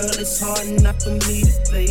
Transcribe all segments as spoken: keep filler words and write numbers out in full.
Girl, it's hard not for me to play.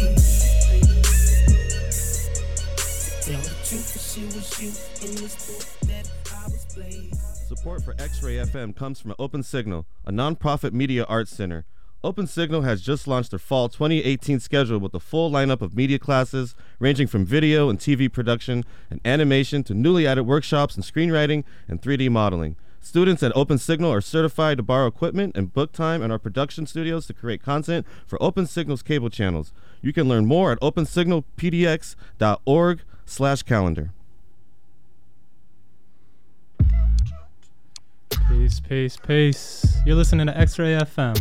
Tell the truth, if she was you in this book that I was playing. Support for X-Ray F M comes from Open Signal, a nonprofit media arts center. Open Signal has just launched their fall twenty eighteen schedule with a full lineup of media classes ranging from video and T V production and animation to newly added workshops in screenwriting and three D modeling. Students at Open Signal are certified to borrow equipment and book time in our production studios to create content for Open Signal's cable channels. You can learn more at opensignalpdx dot org slash calendar. Peace, peace, peace. You're listening to X-Ray F M,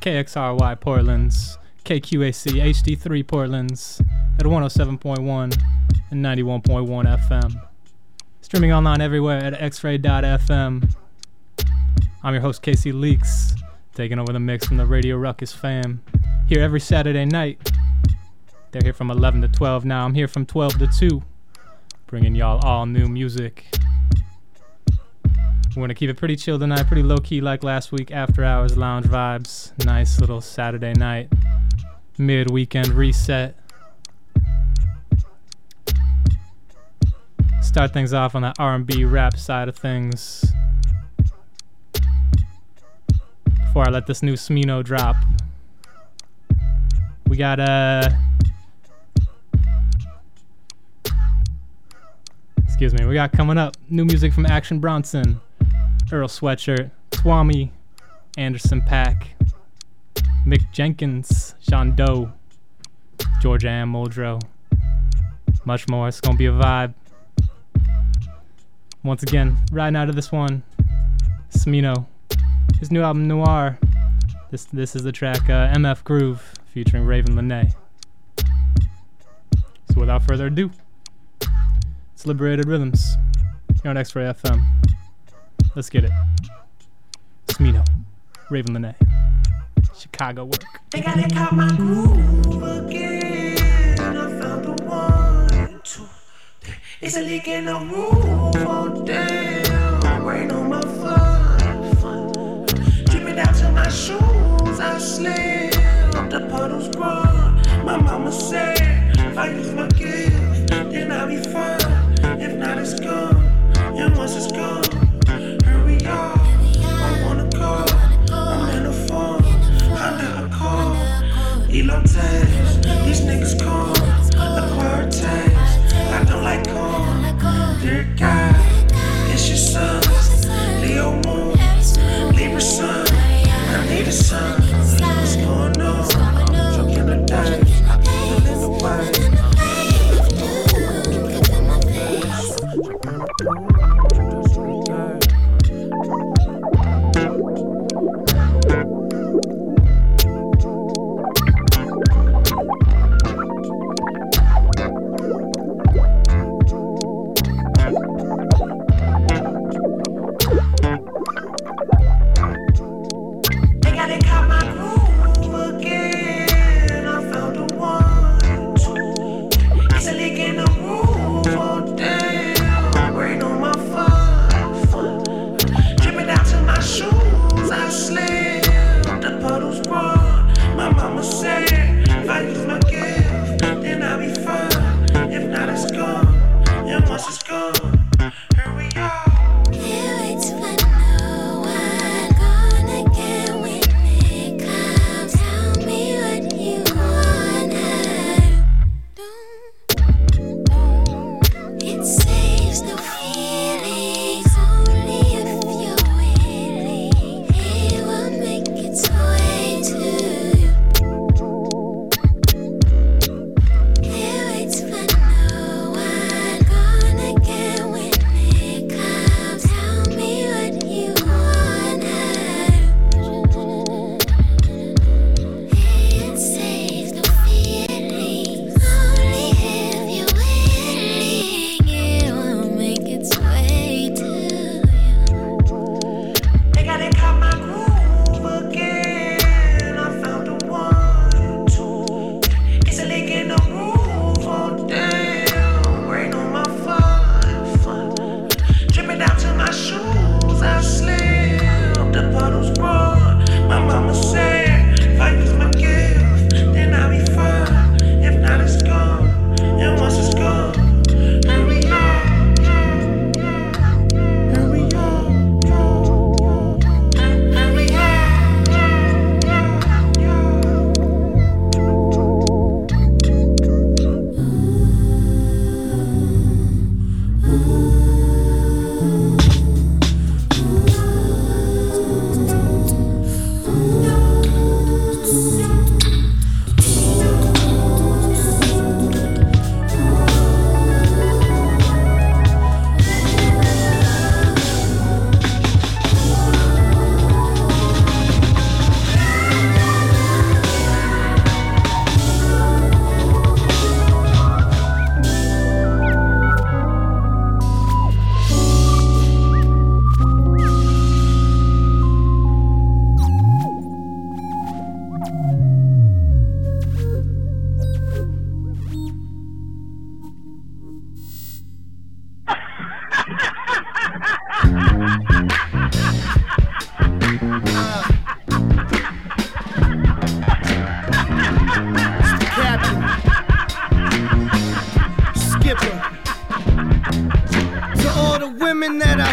K X R Y Portland's, K Q A C H D three Portland's at one oh seven point one and ninety-one point one F M. Streaming online everywhere at x ray dot f m. I'm your host, Casey Leakes, taking over the mix from the Radio Ruckus fam. Here every Saturday night. They're here from eleven to twelve now. I'm here from twelve to two, bringing y'all all new music. We're going to keep it pretty chill tonight, pretty low-key like last week. After hours lounge vibes. Nice little Saturday night. Mid-weekend reset. Start things off on the R and B rap side of things. Before I let this new Smino drop. We got a... Uh, excuse me. We got coming up new music from Action Bronson, Earl Sweatshirt, Swami, Anderson .Paak, Mick Jenkins, Jean Deaux, Georgia Anne Muldrow, much more. It's gonna be a vibe. Once again, riding out of this one, Smino, his new album Noir. This this is the track uh, M F Groove featuring Ravyn Lenae. So without further ado, it's Liberated Rhythms here on X-Ray F M. Let's get it. Smino, Ravyn Lenae, Chicago work. Think I done caught my groove again. I found the one, two, three. It's a leak in the roof. Oh damn, rain on my foot, foot. Dripping down to my shoes. I slipped, the puddles run. My mama said, if I use my gift, then I'll be fine. If not, it's gone. And once it's gone. I wanna go, I'm in a phone, under a call, Elo tags, these niggas call, the choir tags, I don't like call, dear God, it's your son, Leo Moon, Libra Sun, I need a son, what's going on, I'm joking the dice, I'm feeling the way.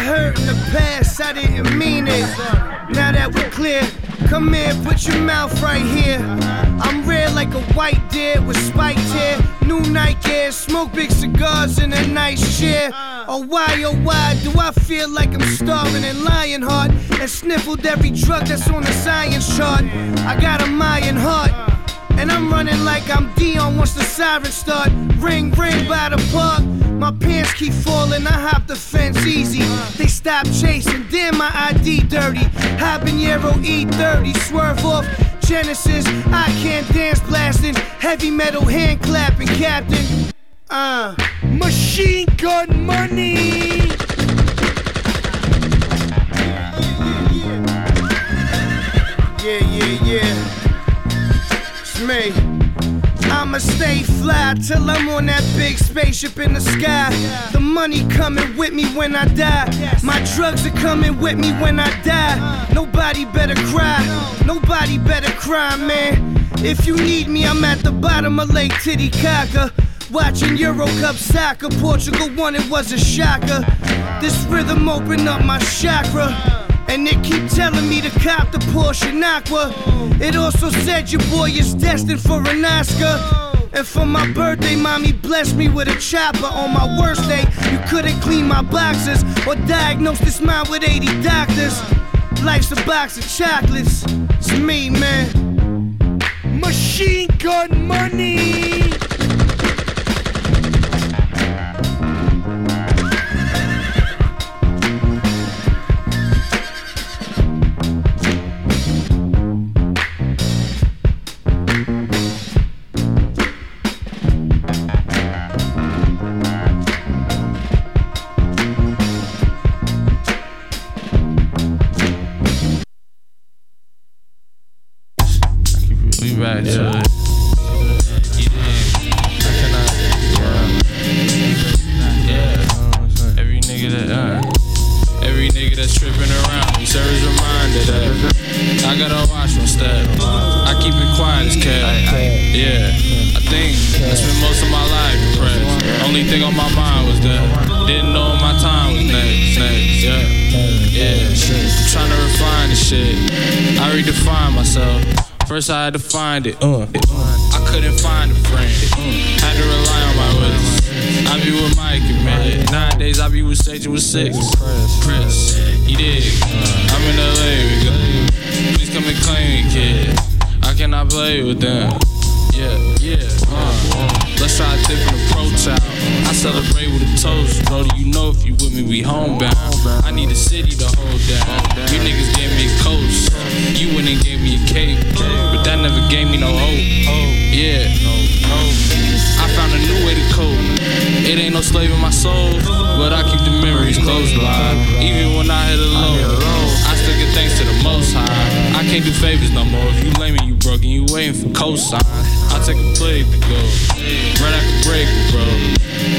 hurt in the past, I didn't mean it. Now that we're clear, come here, put your mouth right here. I'm red like a white deer with spiked hair. New Nike Air, smoke big cigars in a nice chair. Oh why, oh why, do I feel like I'm starving in Lionheart and sniffled every drug that's on the science chart. I got a Mayan heart and I'm running like I'm Dion once the sirens start. Ring, ring by the park. My pants keep falling, I hop the fence easy. They stop chasing, damn my I D dirty. Habanero E thirty, swerve off Genesis. I can't dance blasting, heavy metal hand clapping, Captain. Uh, machine gun money. Yeah, yeah, yeah. It's me. I'ma stay fly till I'm on that big spaceship in the sky. The money coming with me when I die. My drugs are coming with me when I die. Nobody better cry, nobody better cry, man. If you need me, I'm at the bottom of Lake Titicaca. Watching Euro Cup soccer, Portugal won, it was a shocker. This rhythm opened up my chakra. And they keep telling me to cop the Porsche and Aqua. It also said your boy is destined for an Oscar. And for my birthday, mommy blessed me with a chopper. On my worst day, you couldn't clean my boxes or diagnose this mind with eighty doctors. Life's a box of chocolates. It's me, man. Machine gun money. First I had to find it, uh, it uh, I couldn't find a friend, uh, had to rely on my wits. I be with Mike and man, nowadays I be with Sage with six. Chris, you dig, uh, I'm in L A, we go. Please come and claim it, kid, I cannot play with them. Yeah, yeah, uh, let's try a different approach out. I celebrate with a toast, bro, you know if you with me, we homebound. I need a city to hold down, you niggas gave me a coast. You went and gave me a cake, but that never gave me no hope. Yeah, I found a new way to cope. It ain't no slave in my soul, but I keep the memories close by. Even when I hit a low, I still get thanks to the most high. I can't do favors no more. If you lame and you broke and you waiting for cosigns, I take a plague to go. Right after break, bro.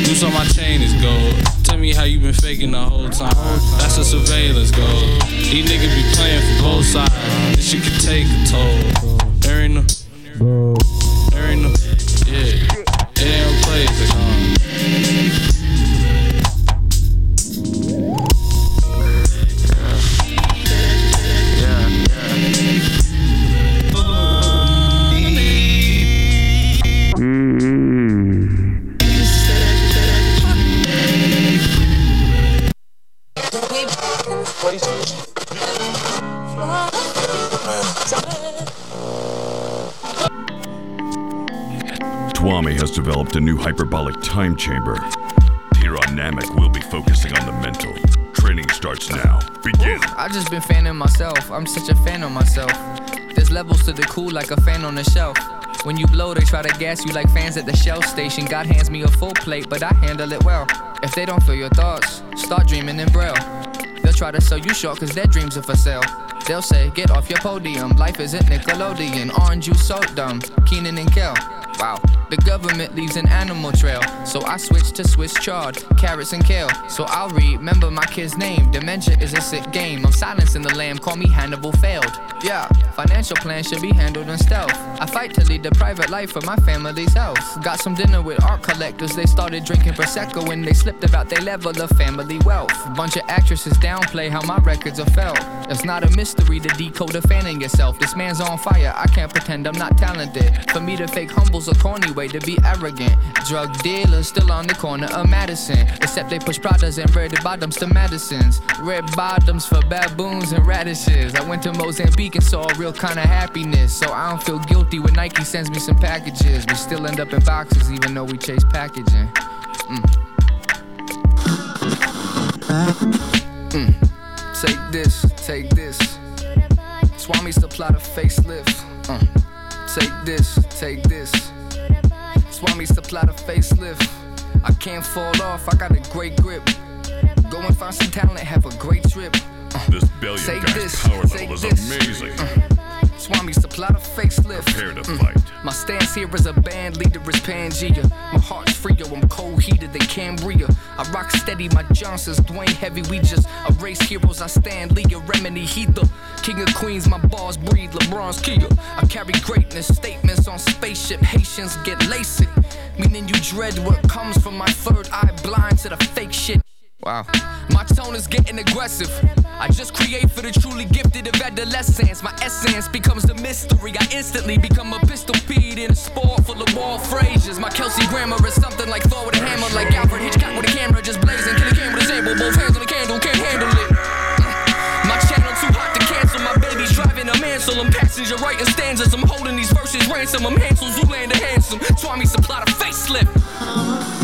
Loose on my chain is gold. Tell me how you been faking the whole time. That's a surveillance goal. These niggas be playing for both sides. This shit can take a toll. There ain't no, there ain't no, yeah. It ain't no plays at all. Yeah, yeah, yeah. Mm-hmm. Twame has developed a new hyperbolic time chamber. Here on Namek, we'll be focusing on the mental. Training starts now. Begin. I've just been fanning myself. I'm such a fan of myself. There's levels to the cool like a fan on the shelf. When you blow, they try to gas you like fans at the Shell station. God hands me a full plate, but I handle it well. If they don't feel your thoughts, start dreaming in Braille. They'll try to sell you short cause their dreams are for sale. They'll say, get off your podium, life isn't Nickelodeon. Aren't you so dumb? Keenan and Kel. Wow. The government leaves an animal trail, so I switched to Swiss chard, carrots and kale. So I'll remember my kid's name. Dementia is a sick game. I'm silencing the lamb. Call me Hannibal failed. Yeah. Financial plans should be handled in stealth. I fight to lead the private life for my family's health. Got some dinner with art collectors. They started drinking Prosecco when they slipped about their level of family wealth. Bunch of actresses downplay how my records are felt. It's not a mystery to decode a fan in yourself. This man's on fire. I can't pretend I'm not talented. For me to fake humble's a corny way to be arrogant. Drug dealers still on the corner of Madison, except they push Pradas and red bottoms to Madison's. Red bottoms for baboons and radishes. I went to Mozambique and saw a real kind of happiness, so I don't feel guilty when Nike sends me some packages. We still end up in boxes even though we chase packaging. Mm. Mm. Take this, take this. Swami's the plot of facelift. Uh. Take this, take this. Swami supplied a facelift. I can't fall off, I got a great grip. Go and find some talent, have a great trip. Uh, this billion guy's this, power level is this. Amazing. Uh, Swami supplied a facelift. Prepare to mm. fight. My stance here is a band leader is Pangea. My heart's freer, I'm cold heated than Cambria. I rock steady, my Johnson's Dwayne Heavy. We just erase heroes, I stand Leah, Remini, Heather. King of Queens, my bars breathe, LeBron's Kia. I carry greatness, statements on spaceship. Haitians get LASIK, meaning you dread what comes from my third eye blind to the fake shit. Wow. My tone is getting aggressive. I just create for the truly gifted of adolescence. My essence becomes a mystery. I instantly become a pistol feed in a spore full of all phrases. My Kelsey grammar is something like Thor with a hammer, like Alfred Hitchcock with a camera just blazing. Kill a camera with a table, both hands on the candle, can't handle it. My channel too hot to cancel. My baby's driving a mansel. I'm passenger writing stanzas. I'm holding these verses ransom. I'm Hansel Zoolander handsome. Swami supplied a facelift. Uh-huh.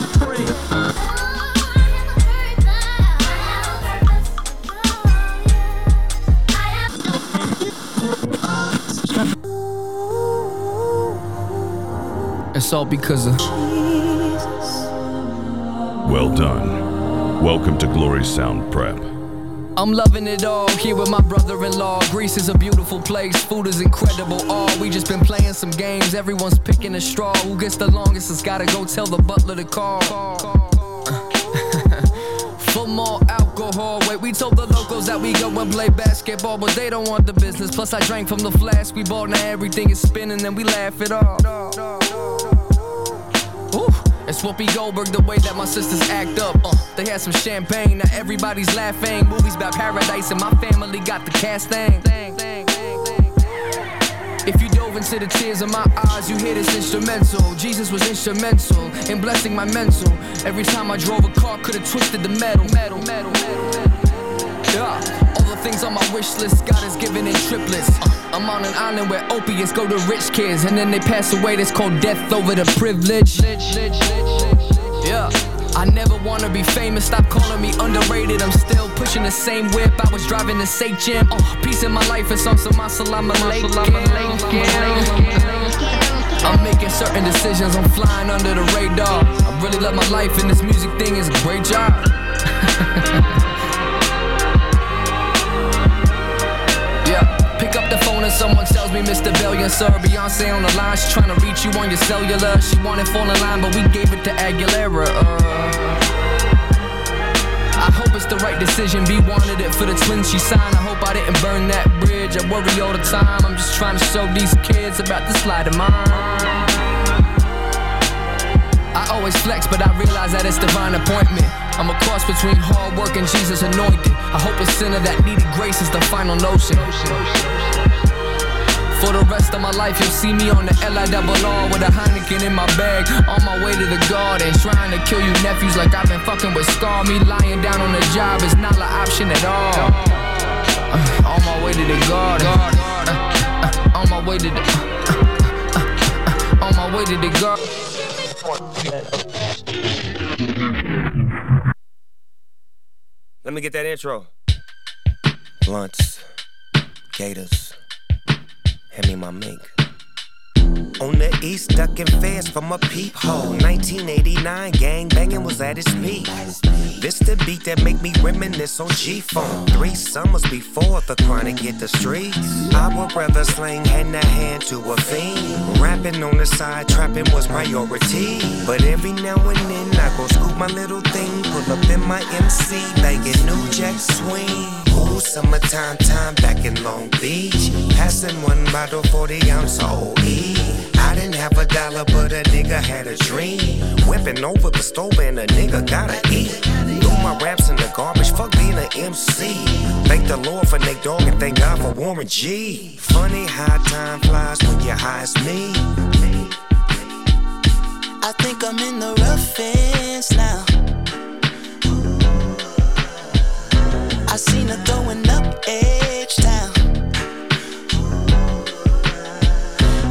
It's all because of Jesus. Well done. Welcome to Glory Sound Prep. I'm loving it all here with my brother-in-law. Greece is a beautiful place, food is incredible. All we just been playing some games, everyone's picking a straw. Who gets the longest has gotta go tell the butler to call. For more alcohol, wait, we told the locals that we go and play basketball, but they don't want the business. Plus I drank from the flask we bought, now everything is spinning and we laugh it off. Ooh, it's Whoopi Goldberg the way that my sisters act up. Uh, they had some champagne, now everybody's laughing. Movies about paradise and my family got the cast thing. If you dove into the tears of my eyes, you hear this instrumental. Jesus was instrumental in blessing my mental. Every time I drove a car, could have twisted the metal. Metal, metal, metal, metal. Yeah. All the things on my wish list, God has given in triplets. Uh, I'm on an island where opiates go to rich kids, and then they pass away. That's called death over the privilege. Yeah. I never wanna be famous, stop calling me underrated. I'm still pushing the same whip I was driving to Satan Gym. Oh, peace in my life and some some assalamu alaikum. I'm making certain decisions, I'm flying under the radar. I really love my life and this music thing is a great job. Yeah. Pick up the phone and someone tells me Mister Billion, sir. Beyonce on the line, she's trying to reach you on your cellular. She wanted fall in line, but we gave it to Aguilera. uh, I hope it's the right decision. B wanted it for the twins she signed. I hope I didn't burn that bridge. I worry all the time. I'm just trying to show these kids about this light of mine. I always flex, but I realize that it's divine appointment. I'm a cross between hard work and Jesus anointed. I hope a sinner that needed grace is the final notion. For the rest of my life, you'll see me on the L I double R with a Heineken in my bag, on my way to the garden, trying to kill you nephews like I've been fucking with Scar. Me lying down on the job is not an option at all. Uh, on my way to the garden. Uh, uh, on my way to the. Uh, uh, uh, uh, on my way to the garden. Let me get that intro. Blunts, Gators, hand me my mink. On the east, ducking fast from a peephole. nineteen eighty-nine, gang banging was at its peak. This the beat that make me reminisce on G-Funk. Three summers before the chronic hit the streets. I would rather sling hand to hand to a fiend. Rapping on the side, trapping was priority. But every now and then, I go scoop my little thing. Pull up in my M C, making new jack swing. Ooh, summertime time back in Long Beach. Passing one bottle, forty ounce O E. I didn't have a dollar, but a nigga had a dream. Whipping over the stove and a nigga gotta eat. Threw my raps in the garbage, fuck being an M C. Thank the Lord for Nate Dogg and thank God for Warren G. Funny how time flies when you're high as me. I think I'm in the rough ends now. I seen her throwing up Edge Town.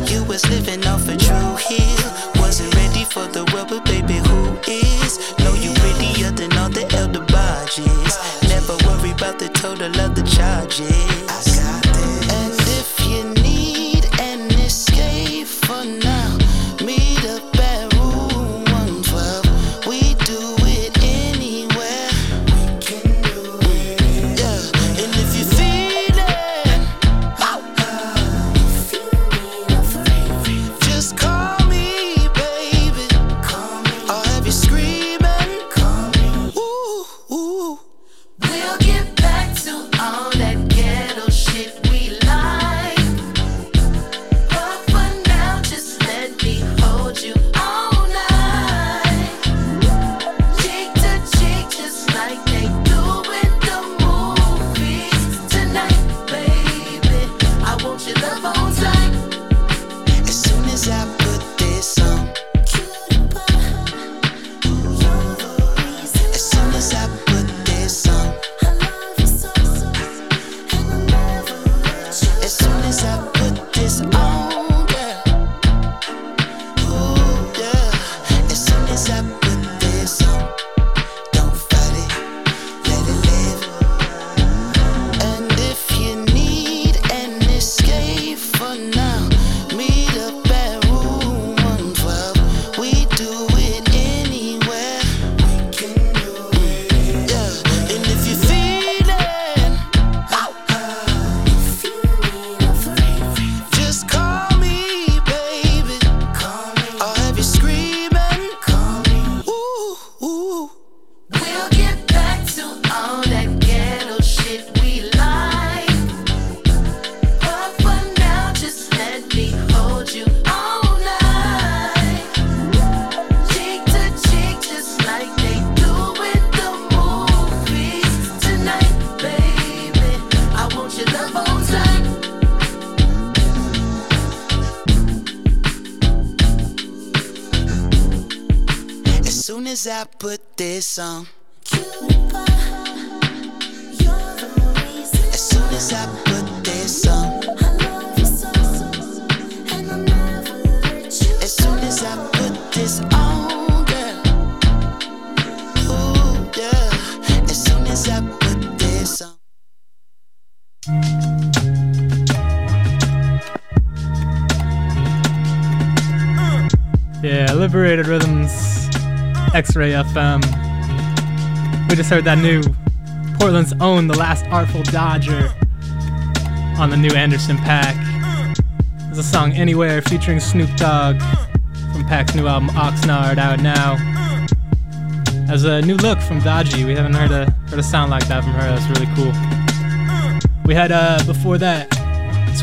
You was living off a Drew Hill. Wasn't ready for the world, but baby, who is? Know you prettier than all the elder barges. Never worry about the total of the charges. I got this. And if you need an escape for now, meet up at room one twelve. We do. I put this on. Cuba, you're the reason. As soon as I put this on, I love you so, so, so, and I'll never let you. As soon as I put this on, girl. Ooh, yeah. As soon as I put this on. Yeah, Liberated Rhythms. X-Ray F M. We just heard that new Portland's own The Last Artful Dodger on the new Anderson .Paak. There's a song Anywhere featuring Snoop Dogg from Paak's new album Oxnard, out now. As a new look from Dodgy. We haven't heard a heard a sound like that from her. That's really cool. We had uh, before that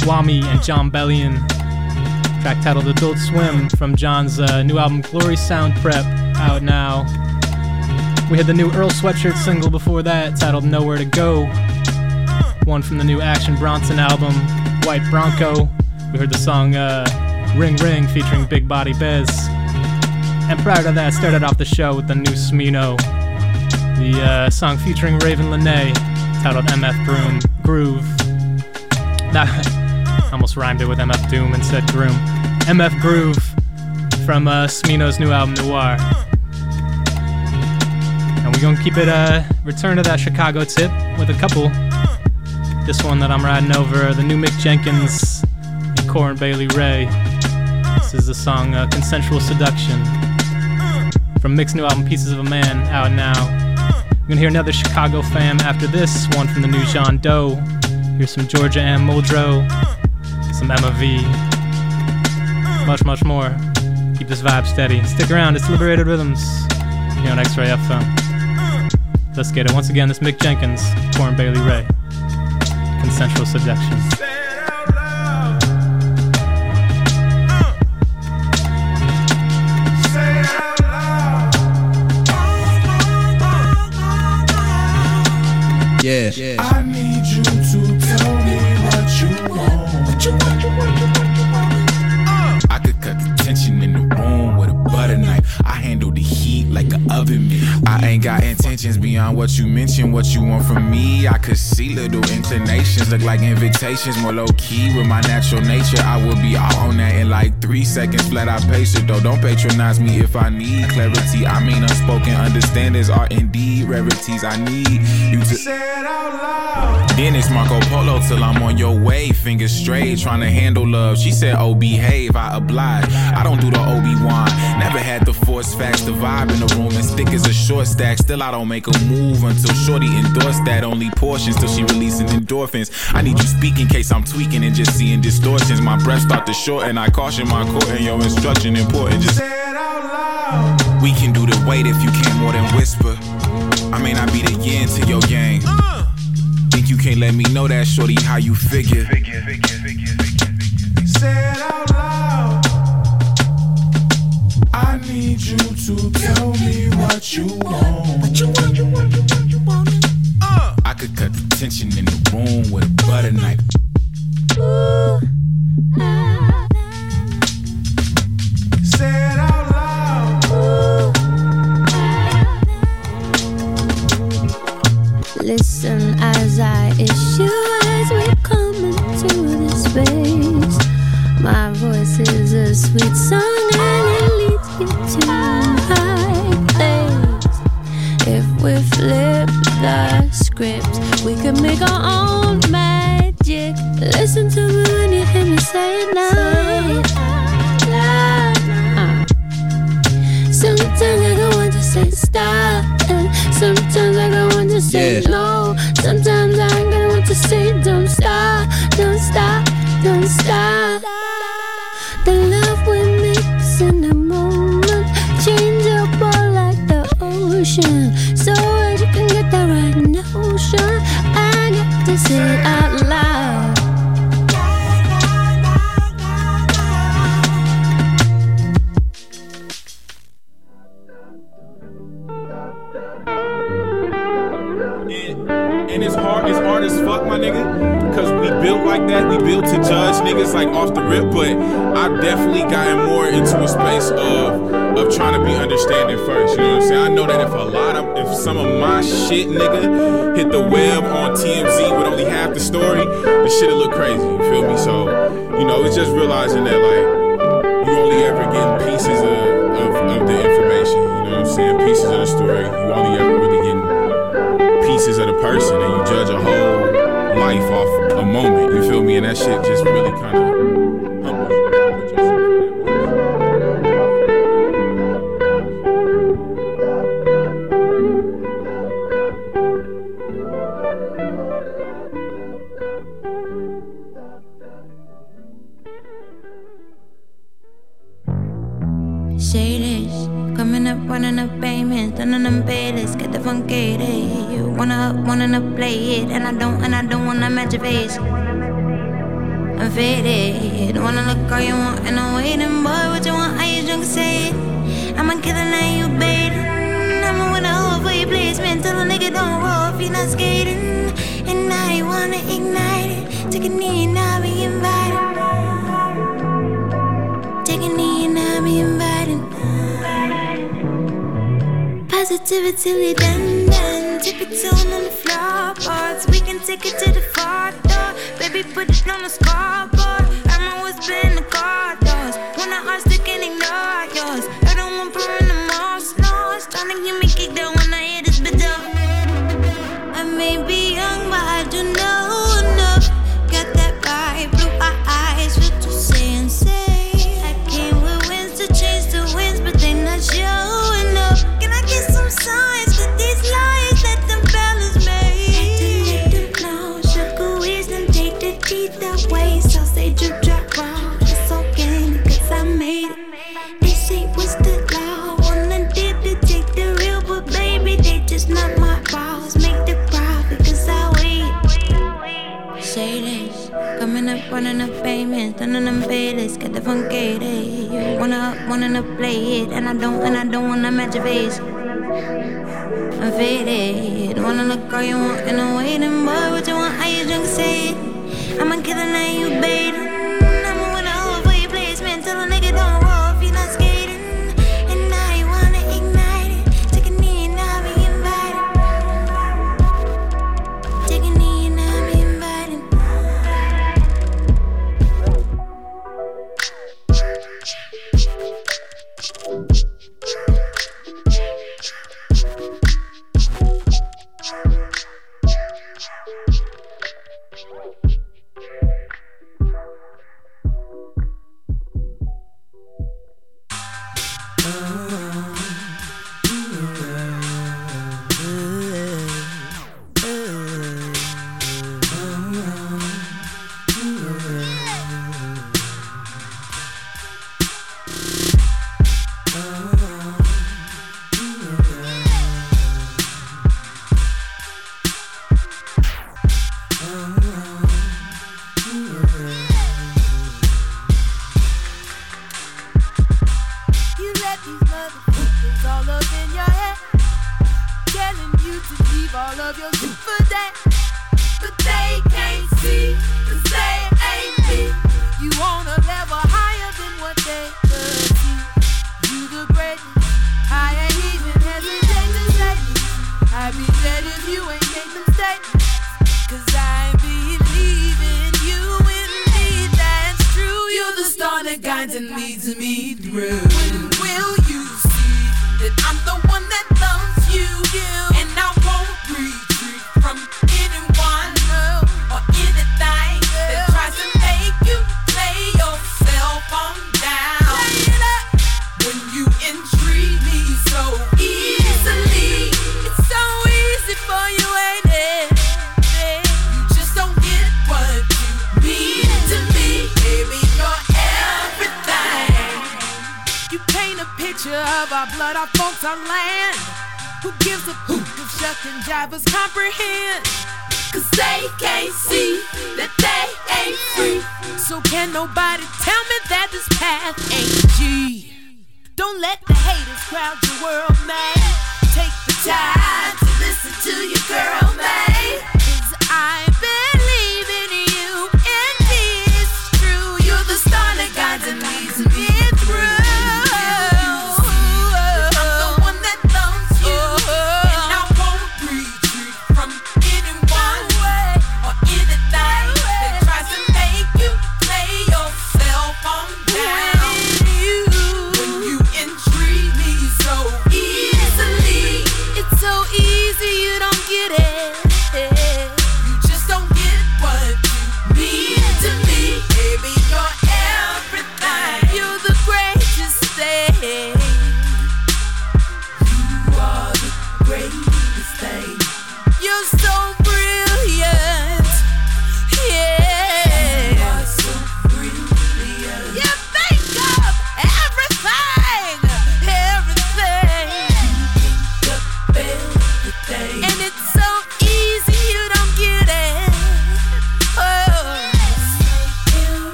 Swami and John Bellion, track titled Adult Swim from John's uh, new album Glory Sound Prep, out now. We had the new Earl Sweatshirt single before that, titled Nowhere to Go. One from the new Action Bronson album, White Bronco. We heard the song uh, Ring Ring featuring Big Body Bez. And prior to that, started off the show with the new Smino, the uh, song featuring Ravyn Lenae, titled M F Groove. I almost rhymed it with M F Doom and said Groom. M F Groove from uh, Smino's new album Noir. And we're gonna keep it uh return to that Chicago tip with a couple. This one that I'm riding over, the new Mick Jenkins and Corinne Bailey Rae. This is the song uh, Consensual Seduction from Mick's new album Pieces of a Man, out now. We're gonna hear another Chicago fam after this, one from the new Jean Deaux. Here's some Georgia Anne Muldrow, some Emmavie, much, much more. Keep this vibe steady. Stick around, it's Liberated Rhythms here on X-Ray F M. Let's get it. Once again, this is Mick Jenkins, Corinne Bailey Rae, Consensual Seduction. Yeah. Yeah. I need you to tell me what you want. What you want, you want, you want, you want. Uh. I could cut the tension in the room with a butter knife. I handle the heat like an oven mitt. I ain't got intentions beyond what you mentioned. What you want from me, I could see little inclinations. Look like invitations, more low key with my natural nature. I would be all on that in like three seconds flat. I patient though, don't patronize me if I need clarity. I mean unspoken understandings are indeed rarities. I need you to say it out loud. Then it's Marco Polo till I'm on your way. Fingers straight, trying to handle love. She said, oh behave, I oblige. I don't do the Obi-Wan. Never had the force facts. The vibe in the room as thick as a short stack. Still I don't make a move until shorty endorsed that. Only portions till she releasing endorphins. I need you speak in case I'm tweaking and just seeing distortions. My breath start to shorten. I caution my court and your instruction important. Just say it out loud. We can do the wait if you can't more than whisper. I may not be the yin to your yang. Uh. Think you can't let me know that, shorty, how you figure. Figure, figure, figure, figure, figure. Say it out loud. I need you to tell me what you want. What you want, you want, you want, you want. Uh. I could cut the tension in the room with a butter knife. Ooh, ah. Say it out loud. Ooh, ah. Listen as I issue as we come into this space. My voice is a sweet song and it leads you to high place. If we flip the script, we can make our own magic. Listen to me when you hear me say it now. Sometimes I go on to say stop, and sometimes I go on to say yeah. no. Sometimes I go on to say don't stop, don't stop, don't stop. The love we mix in the moment, changeable like the ocean. So that you can get the right notion, I get to say it out loud. And, and it's hard, it's hard as fuck, my nigga. Cause we built like that, we built to judge niggas like off the rip. But I've definitely gotten more into a space of of trying to be understanding first. You know what I'm saying? I know that if a lot of if some of my shit, nigga, hit the web on T M Z with only half the story, the shit'll look crazy. You feel me? So you know, it's just realizing that like you only ever get pieces of of, of the information. You know what I'm saying? Pieces of the story. You only ever really getting pieces of the person, and you judge a whole life off a moment, you feel me? And that shit just really kind of humbles you. Say this, coming up, running up payments, none of them bailiffs get the funky day. Wanna up, wanna play it, and I don't, and I don't wanna match your face. I'm faded, wanna look all you want, and I'm waiting, boy, what you want? Are you drunk? Say it. I'ma kill the night you baitin'. I'ma win a hole for your placement, tell a nigga don't roll if you're not skating. And I wanna ignite it, take a knee and I'll be invited. Take a knee and I'll be invited. Positivity, done, done. Tip it tune on the floor boards. We can take it to the far door. Baby, put it on the scoreboard. I'm always playing the card doors. When I heart stick and ignore yours, I don't want to in the most noise. Tryna get me kicked out when I hear this bitch up. I may be young, but I do know enough. Got that vibe, blue eyes, what you say and say. I can't wait. hands down on them playlists, get the funk it, hey. Wanna up, wanna play it, and I don't, and I don't wanna match your face. I'm faded, wanna look all you want and I'm waiting, boy, what you want, are you drunk, say it. I'ma kill the night you baited.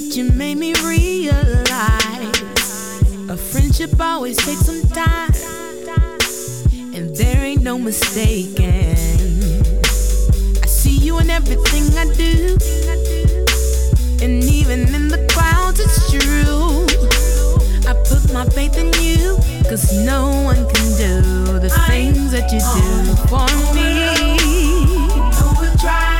but you made me realize a friendship always takes some time, and there ain't no mistaking. I see you in everything I do, and even in the clouds it's true. I put my faith in you, cause no one can do the things that you do for me. Overdrive.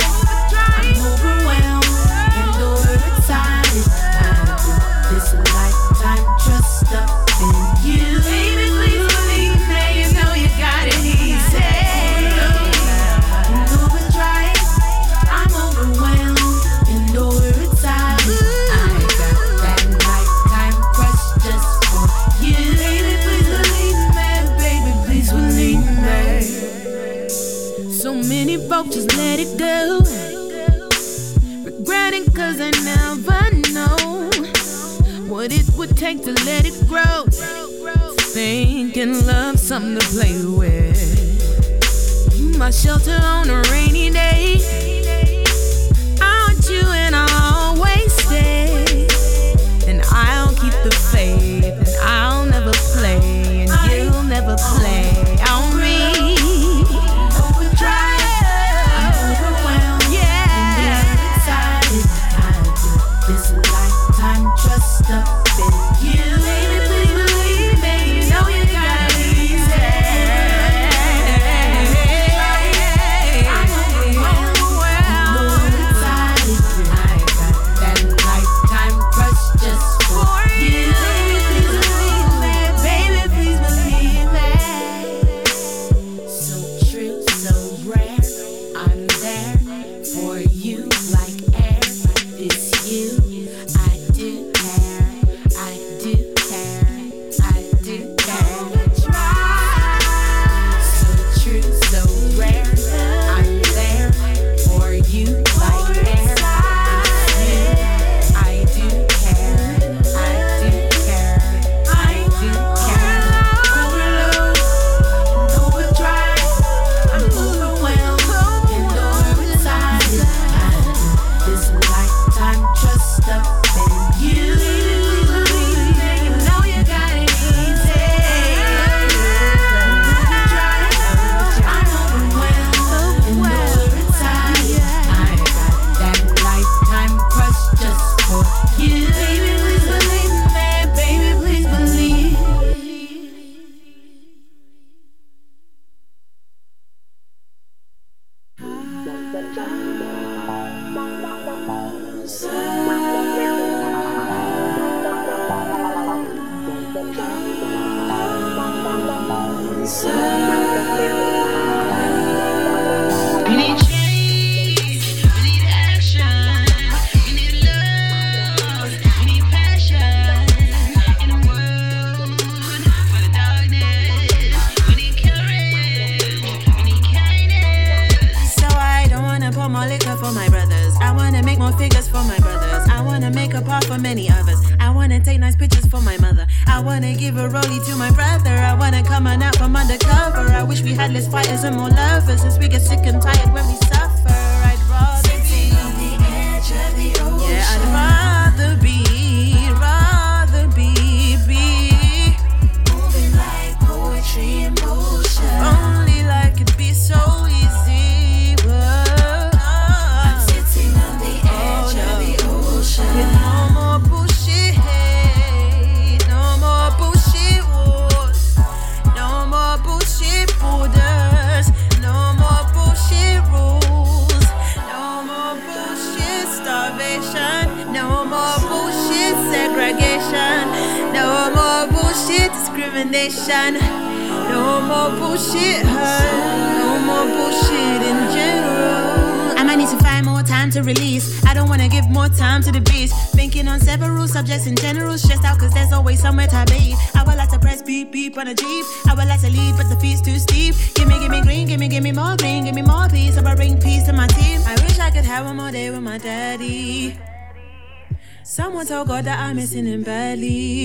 Just let it go, regretting cause I never know what it would take to let it grow. Thinking love's something to play with. You my shelter on a rainy day. I want you and I'll always stay. And I'll keep the faith, and I'll never play, and you'll never play on me.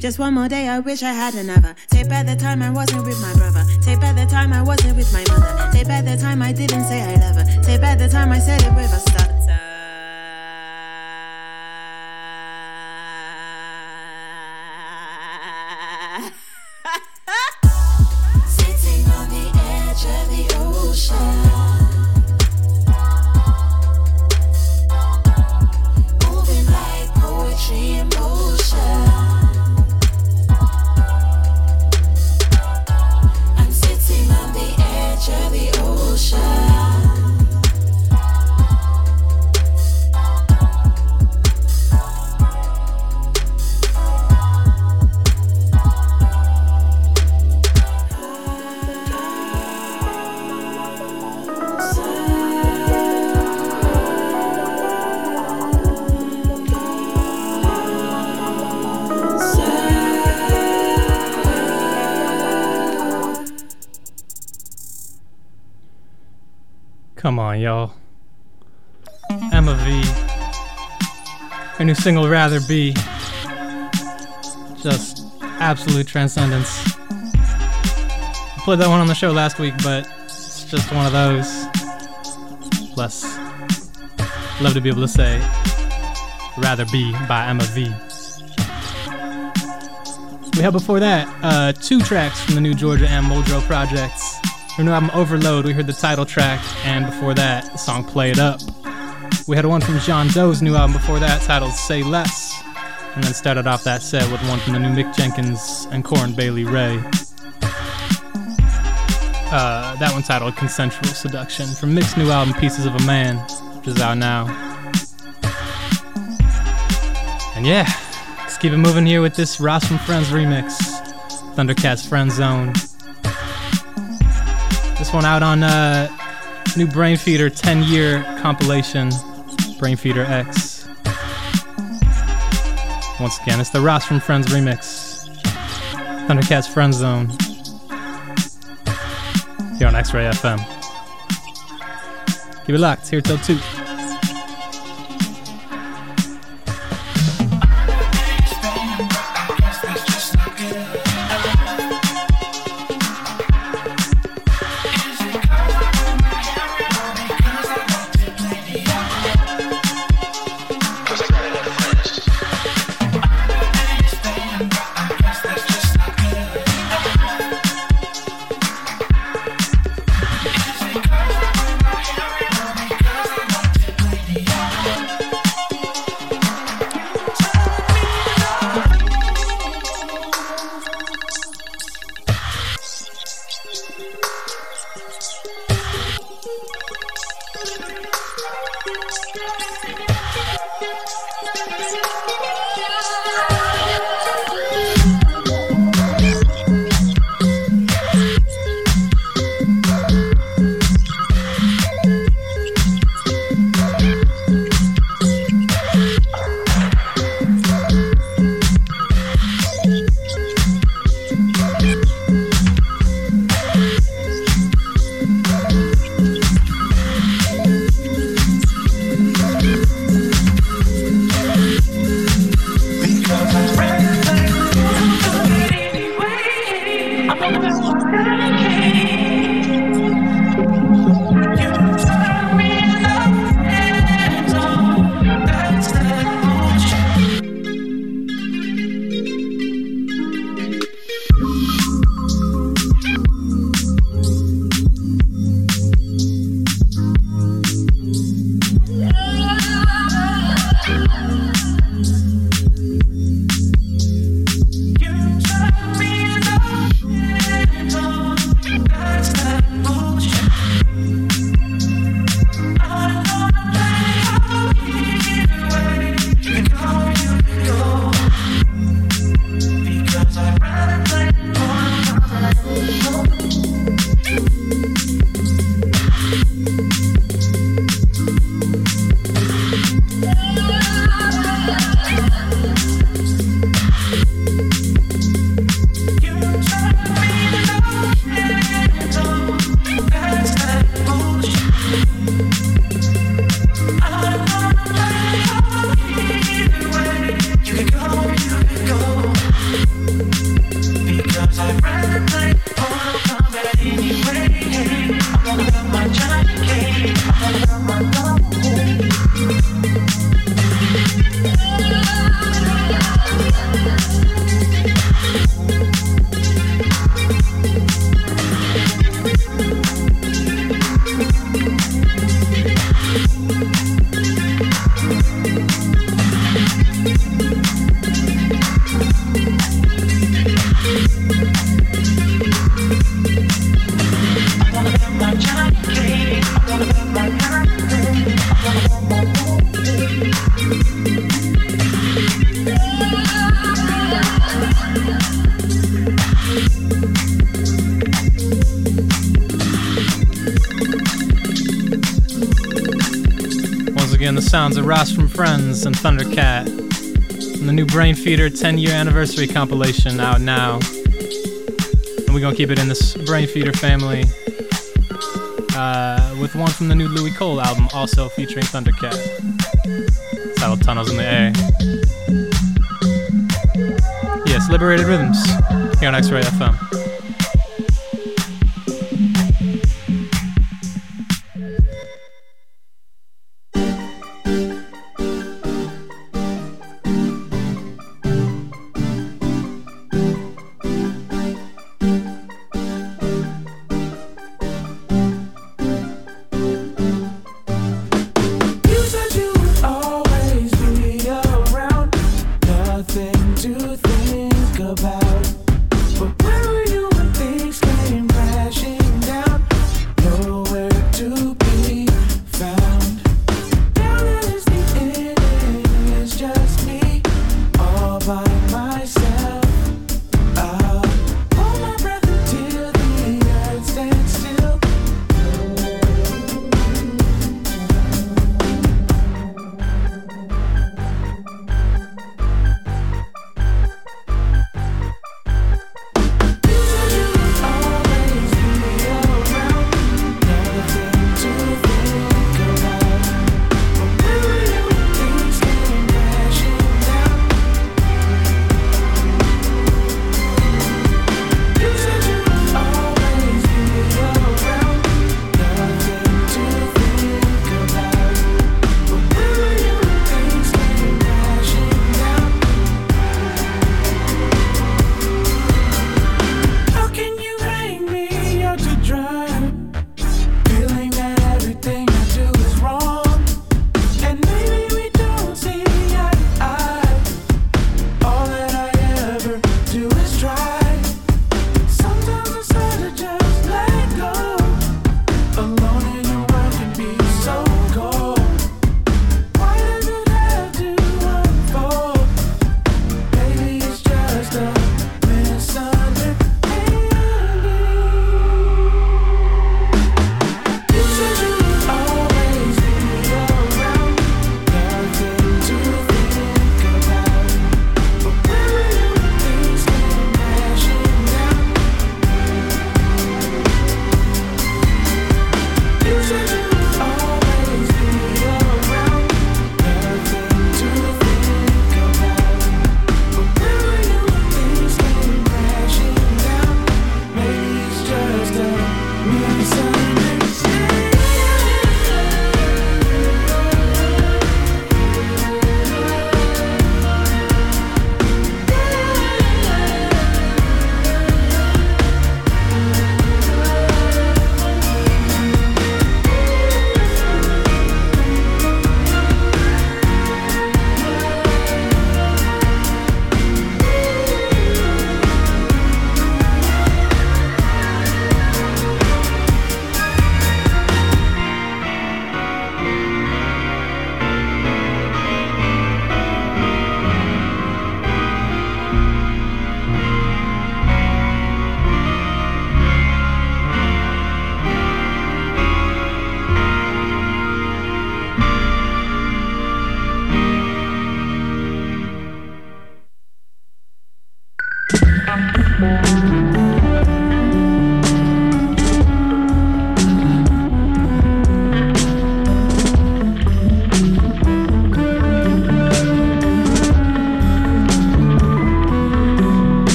Just one more day, I wish I had another. Say by the time I wasn't with my brother. Say by the time I wasn't with my mother. Say by the time I didn't say I love her. Say by the time I said it with a stutter. Come on, y'all. Emmavie. Her new single, Rather Be. Just absolute transcendence. I played that one on the show last week, but it's just one of those. Plus, love to be able to say Rather Be by Emmavie. We had before that uh, two tracks from the new Georgia Anne Muldrow projects. Her new album Overload, we heard the title track, and before that, the song Play It Up. We had one from Jean Deaux's new album before that, titled Say Less, and then started off that set with one from the new Mick Jenkins and Corinne Bailey Rae. Uh, that one titled Consensual Seduction, from Mick's new album Pieces of a Man, which is out now. And yeah, let's keep it moving here with this Ross from Friends remix, Thundercat's Friend Zone. This one out on uh, new Brainfeeder ten-year compilation, Brainfeeder X. Once again, it's the Ross from Friends remix, Thundercat's Friend Zone, here on X-Ray F M. Keep it locked, here till two. Sounds of Ross from Friends and Thundercat and the new Brainfeeder ten-year anniversary compilation out now. And we're gonna keep it in this Brainfeeder family uh, with one from the new Lewis Cole album, also featuring Thundercat. It's titled Tunnels in the Air. Yes, Liberated Rhythms here on X-Ray F M. Nothing to think about, but where are you?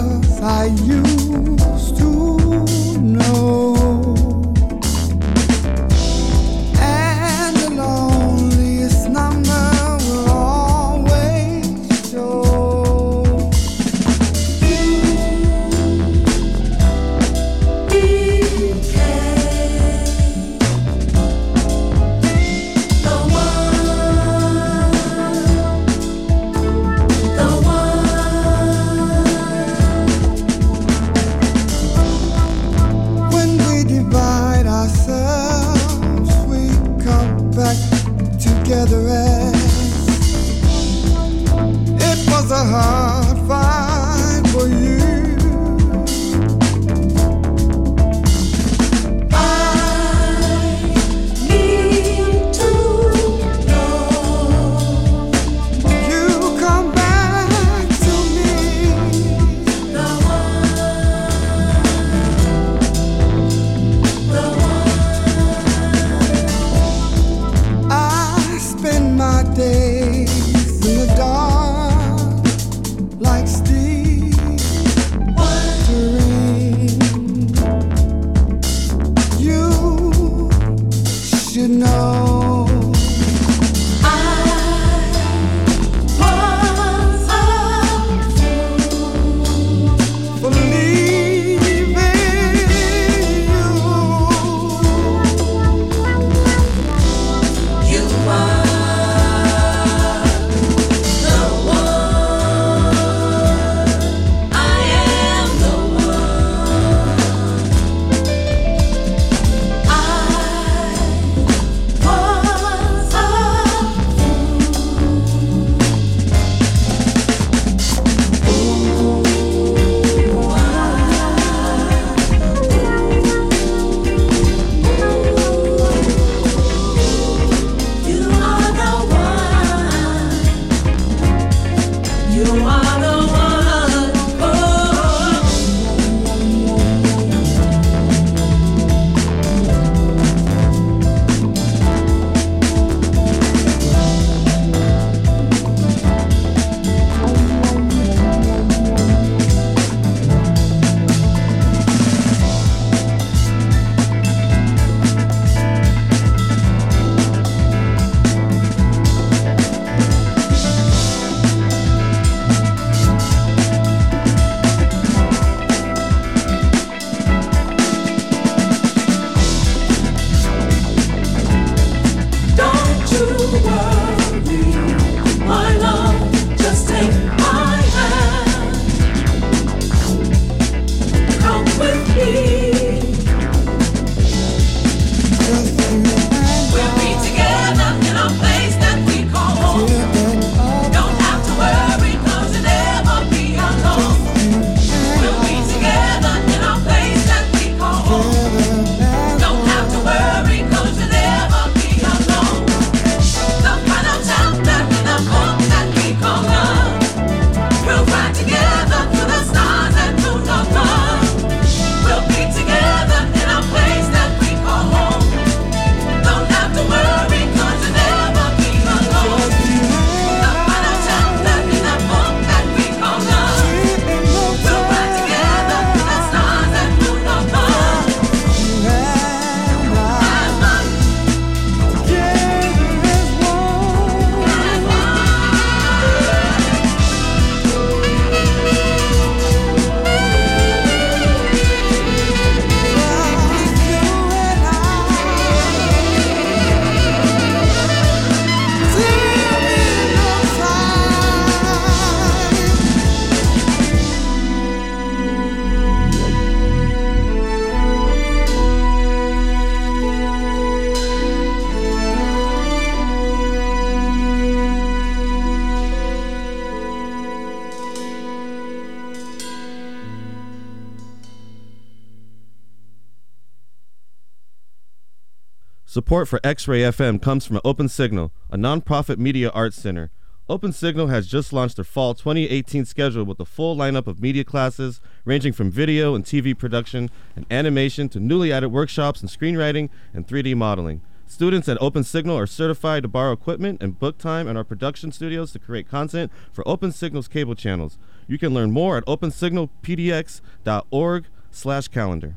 girls I used to know. Support for X-Ray F M comes from Open Signal, a nonprofit media arts center. Open Signal has just launched their fall twenty eighteen schedule with a full lineup of media classes ranging from video and T V production and animation to newly added workshops in screenwriting and three D modeling. Students at Open Signal are certified to borrow equipment and book time in our production studios to create content for Open Signal's cable channels. You can learn more at opensignalpdx dot org slash calendar.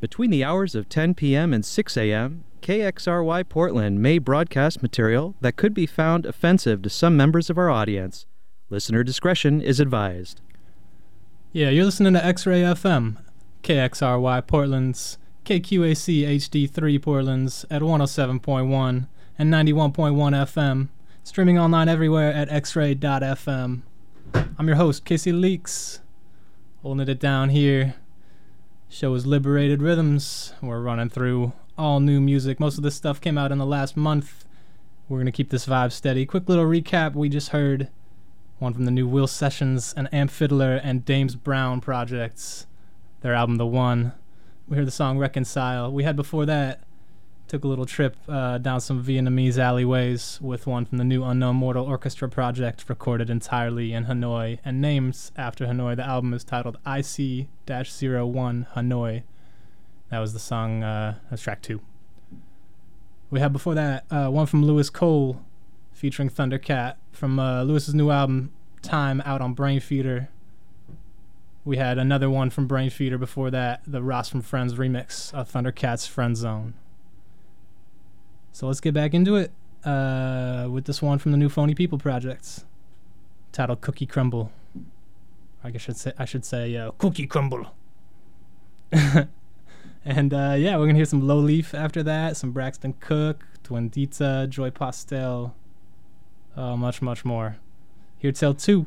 Between the hours of ten p m and six a m, K X R Y Portland may broadcast material that could be found offensive to some members of our audience. Listener discretion is advised. Yeah, you're listening to X-Ray F M, K X R Y Portland's, K Q A C H D three Portland's at one oh seven point one and ninety-one point one F M, streaming online everywhere at x ray dot f m. I'm your host, Casey Leakes, holding it down here. Show is Liberated Rhythms. We're running through all new music. Most of this stuff came out in the last month. We're going to keep this vibe steady. Quick little recap. We just heard one from the new Will Sessions and Amp Fiddler and Dames Brown projects, their album The One. We heard the song Reconcile. We had before that, took a little trip uh, down some Vietnamese alleyways with one from the new Unknown Mortal Orchestra project, recorded entirely in Hanoi and named after Hanoi. The album is titled I C oh one Hanoi. That was the song, uh, that was track two. We had before that uh, one from Lewis Cole featuring Thundercat from uh, Lewis's new album Time, out on Brainfeeder. We had another one from Brainfeeder before that, the Ross from Friends remix of Thundercat's Friend Zone. So let's get back into it uh, with this one from the new Phony People projects, titled Cookie Crumble. I guess I should say, I should say uh, Cookie Crumble. And uh, yeah, we're gonna hear some Low Leaf after that, some Braxton Cook, Twindita, Joy Pastel, uh, much, much more. Here till two,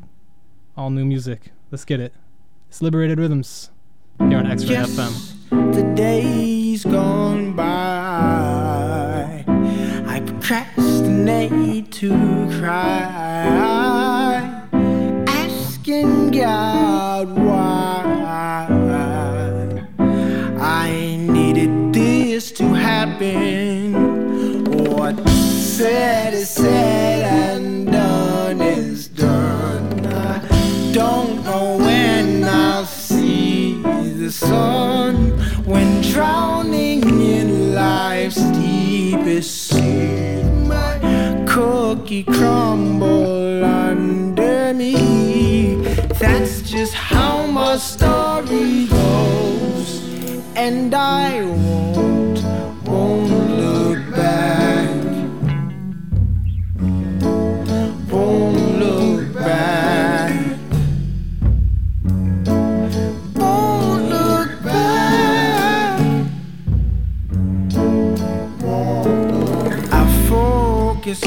all new music. Let's get it. It's Liberated Rhythms here on X-Ray yes, F M. Today's gone by. I procrastinate to cry, asking God why. To happen, what said is said and done is done. I don't know when I'll see the sun, when drowning in life's deepest sea, my cookie crumble under me. That's just how my story goes, and I won't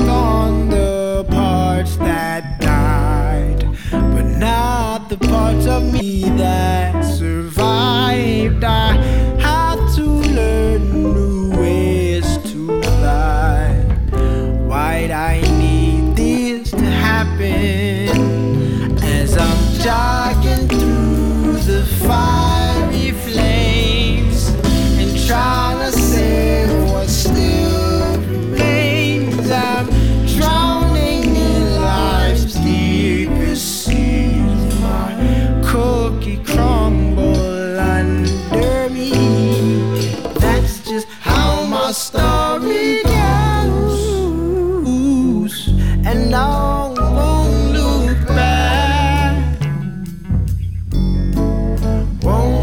on the parts that died, but not the parts of me that survived. I had to learn new ways to lie. Why'd I need this to happen? As I'm jogging through the fiery flames and trying to save what's still. I'm drowning in life's deepest sea. My cookie crumble under me. That's just how my story goes, and I won't look back. Won't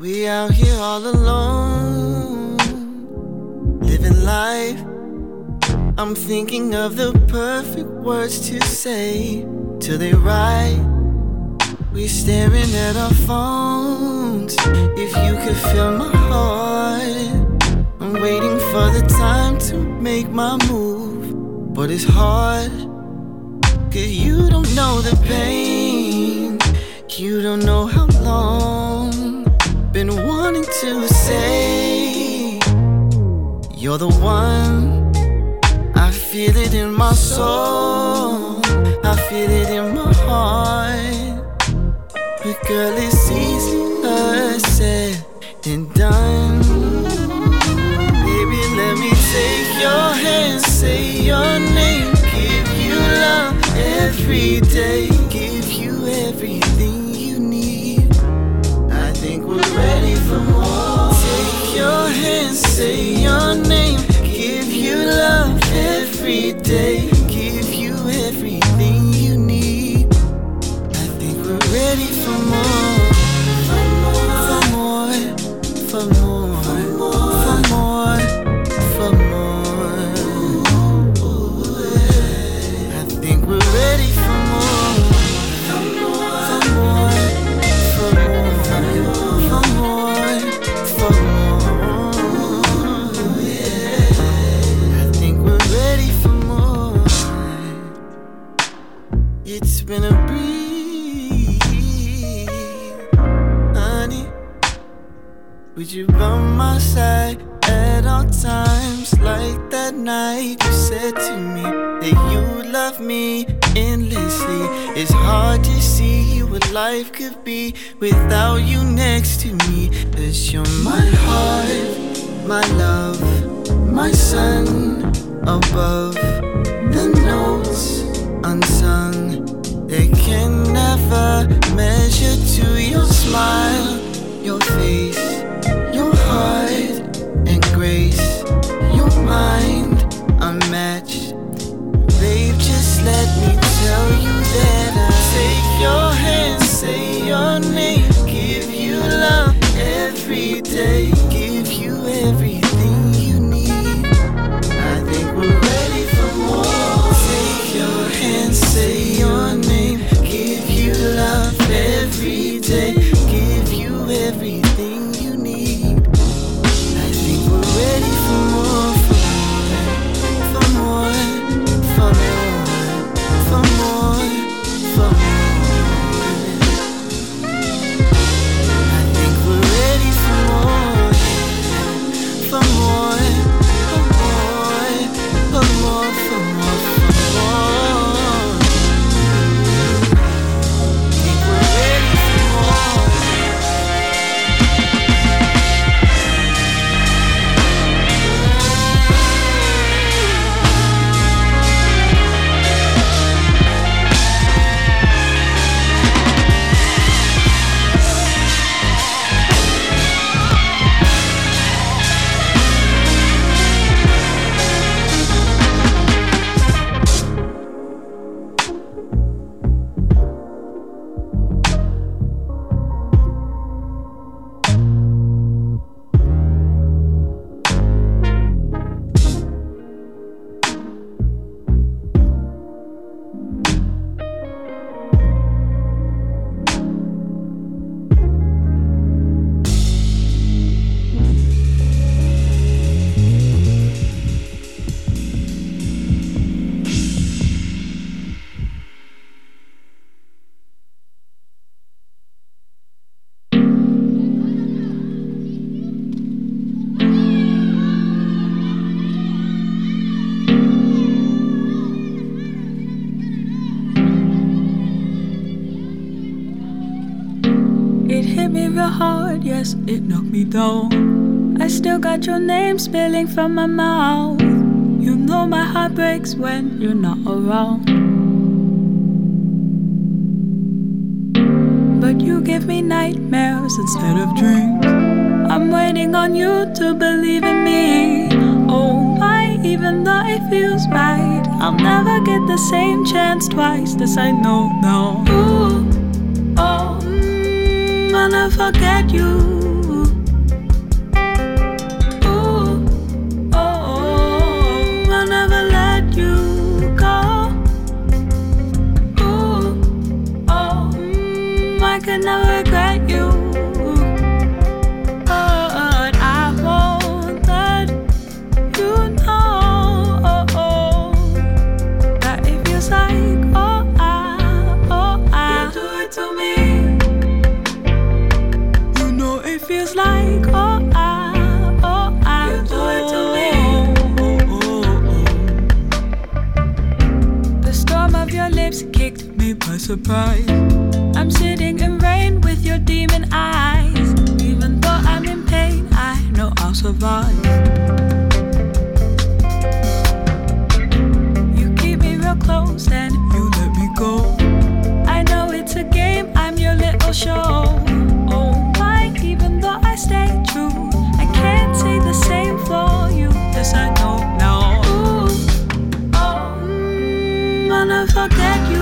We out here all alone, living life. I'm thinking of the perfect words to say till they write. We staring at our phones. If you could feel my heart, I'm waiting for the time to make my move, but it's hard, 'cause you don't know the pain. You don't know how long. Been wanting to say you're the one. I feel it in my soul, I feel it in my heart. But girl, it's easier said than done. Baby, let me take your hand, say your name, give you love every day, give you everything you need. I think we're ready for more. Take your hand, say your name, give you love every day, give you everything you need. I think we're ready for more. For more, for more, for more, for more, for more. I think we're ready for more. For more, for more, for more, for more. I think we're ready for more. It's been a breeze, honey. Would you by my side at all times? Like that night you said to me that you love me endlessly. It's hard to see what life could be without you next to me. 'Cause you're my heart, my love, my sun above. The notes unsung, they can never measure to your smile, your face, your heart and grace, your mind unmatched. Babe, just let me tell you that I take your hand, say your name, give you love every day, give you everything you need. I think we're ready for more. Take your hand, say your name, give you love every day, give you everything you need. I think we're ready for more, for more, for more, for more, for more. I think we're ready for more, for more, for more, for more, for more, for more. I think we're ready for more. It hit me real hard, yes, it knocked me down. I still got your name spilling from my mouth. You know my heart breaks when you're not around. But you give me nightmares instead of dreams. I'm waiting on you to believe in me. Oh my, even though it feels right, I'll never get the same chance twice, this I know now. Ooh, oh, I'm gonna forget you. could never regret you. But I won't let you know that it feels like, oh, I, oh, I, you do it to me. You know it feels like, oh, I, oh, I, you do it to me. Oh, oh, oh. The storm of your lips kicked me by surprise. I'm sitting in rain with your demon eyes. Even though I'm in pain, I know I'll survive. You keep me real close and you let me go. I know it's a game, I'm your little show. Oh my, even though I stay true, I can't say the same for you. Yes, I don't know. Ooh, oh, mm, wanna forget you.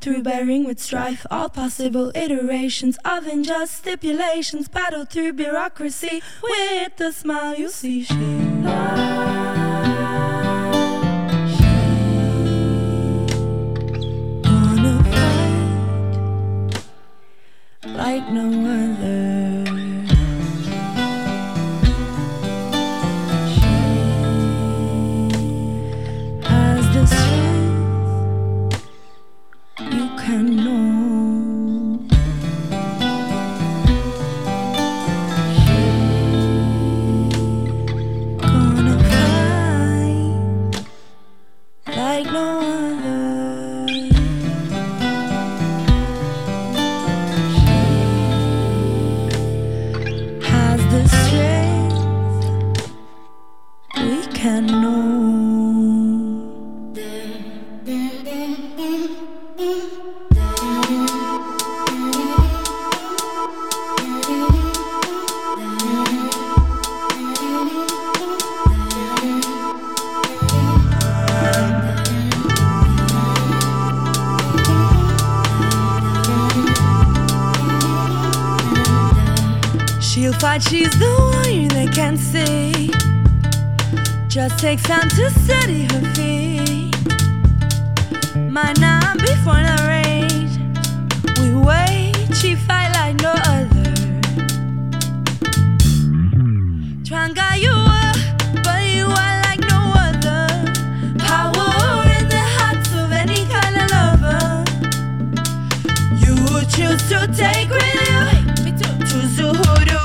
Through bearing with strife, all possible iterations of unjust stipulations, battle through bureaucracy with a smile you see she wanna fight like no other. She She's the one they can't see. Just takes time to steady her feet. Might not be for the rain. We wait, she fight like no other. Try and guide you up, but you are like no other. Power in the hearts of any kind of lover. You would choose to take with you. Choose to hold you.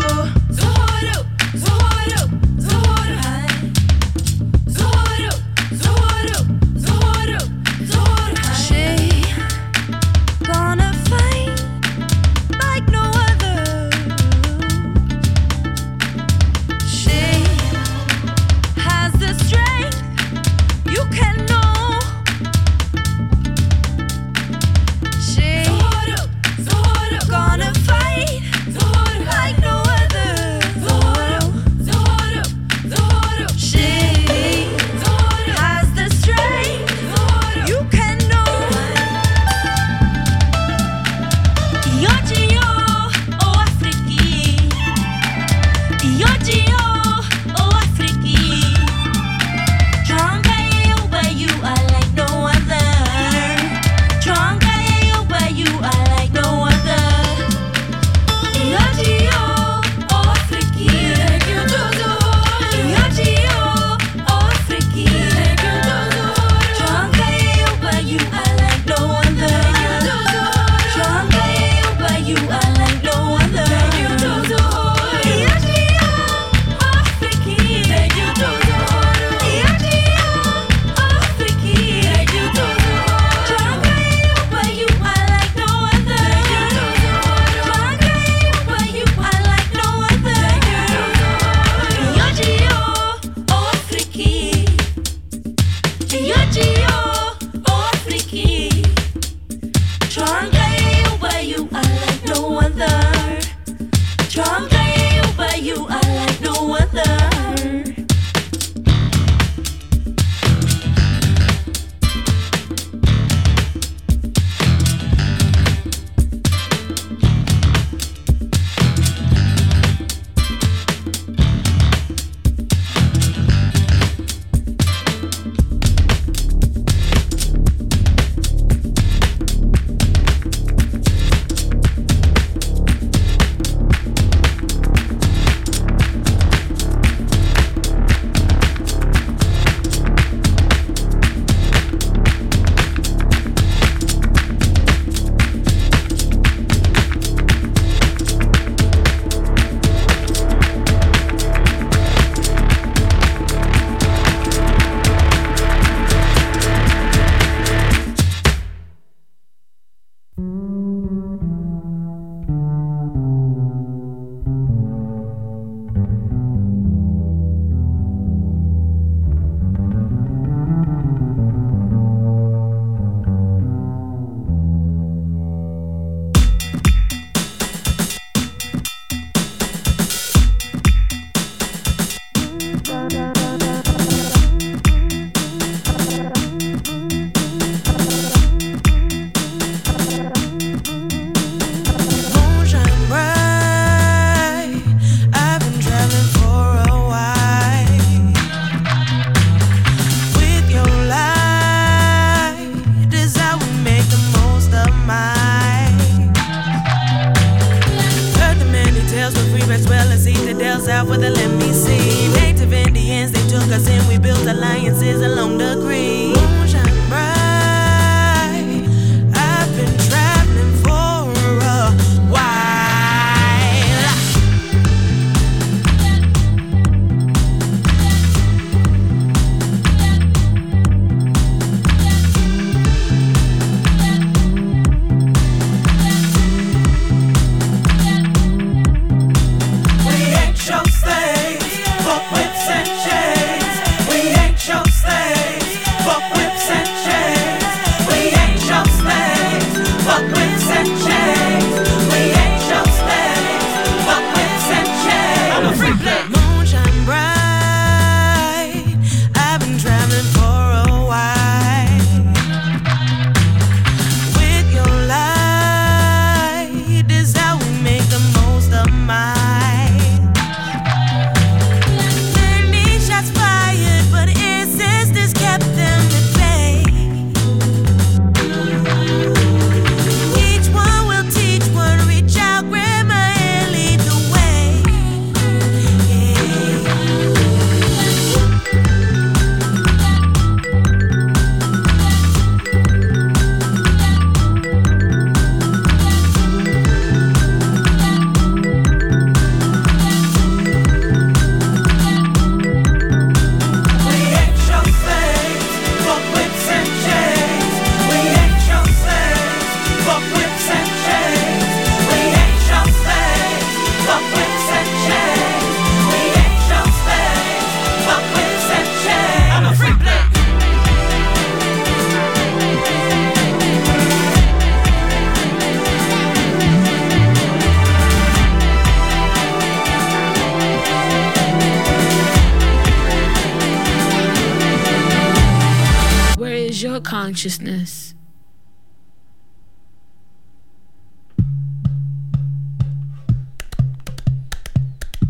consciousness.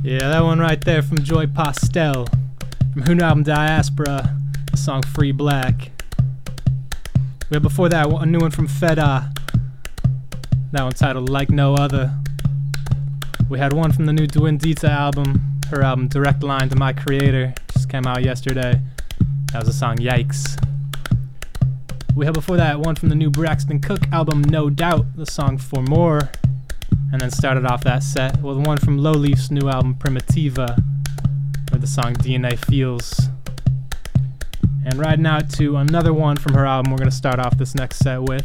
Yeah, that one right there from Joy Postel, from her new album Diaspora, the song Free Black. We had before that a new one from Feda, that one titled Like No Other. We had one from the new Duendita album, her album Direct Line to My Creator, just came out yesterday. That was the song Yikes. We had before that one from the new Braxton Cook album No Doubt, the song For More. And then started off that set with one from Lowleaf's new album Primitiva, with the song D N A Feels. And right now to another one from her album we're going to start off this next set with.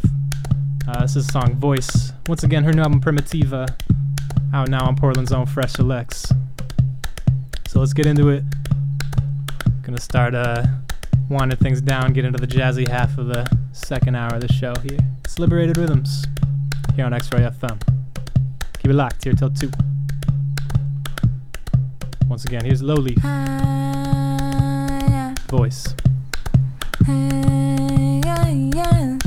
Uh, this is the song Voice. Once again, her new album Primitiva, out now on Portland's own Fresh Selects. So let's get into it. Gonna start uh, winding things down, get into the jazzy half of the second hour of the show here. It's Liberated Rhythms here on X-Ray F M. Keep it locked here till two. Once again, here's Lowleaf. Uh, yeah. Voice. Hey, yeah, yeah.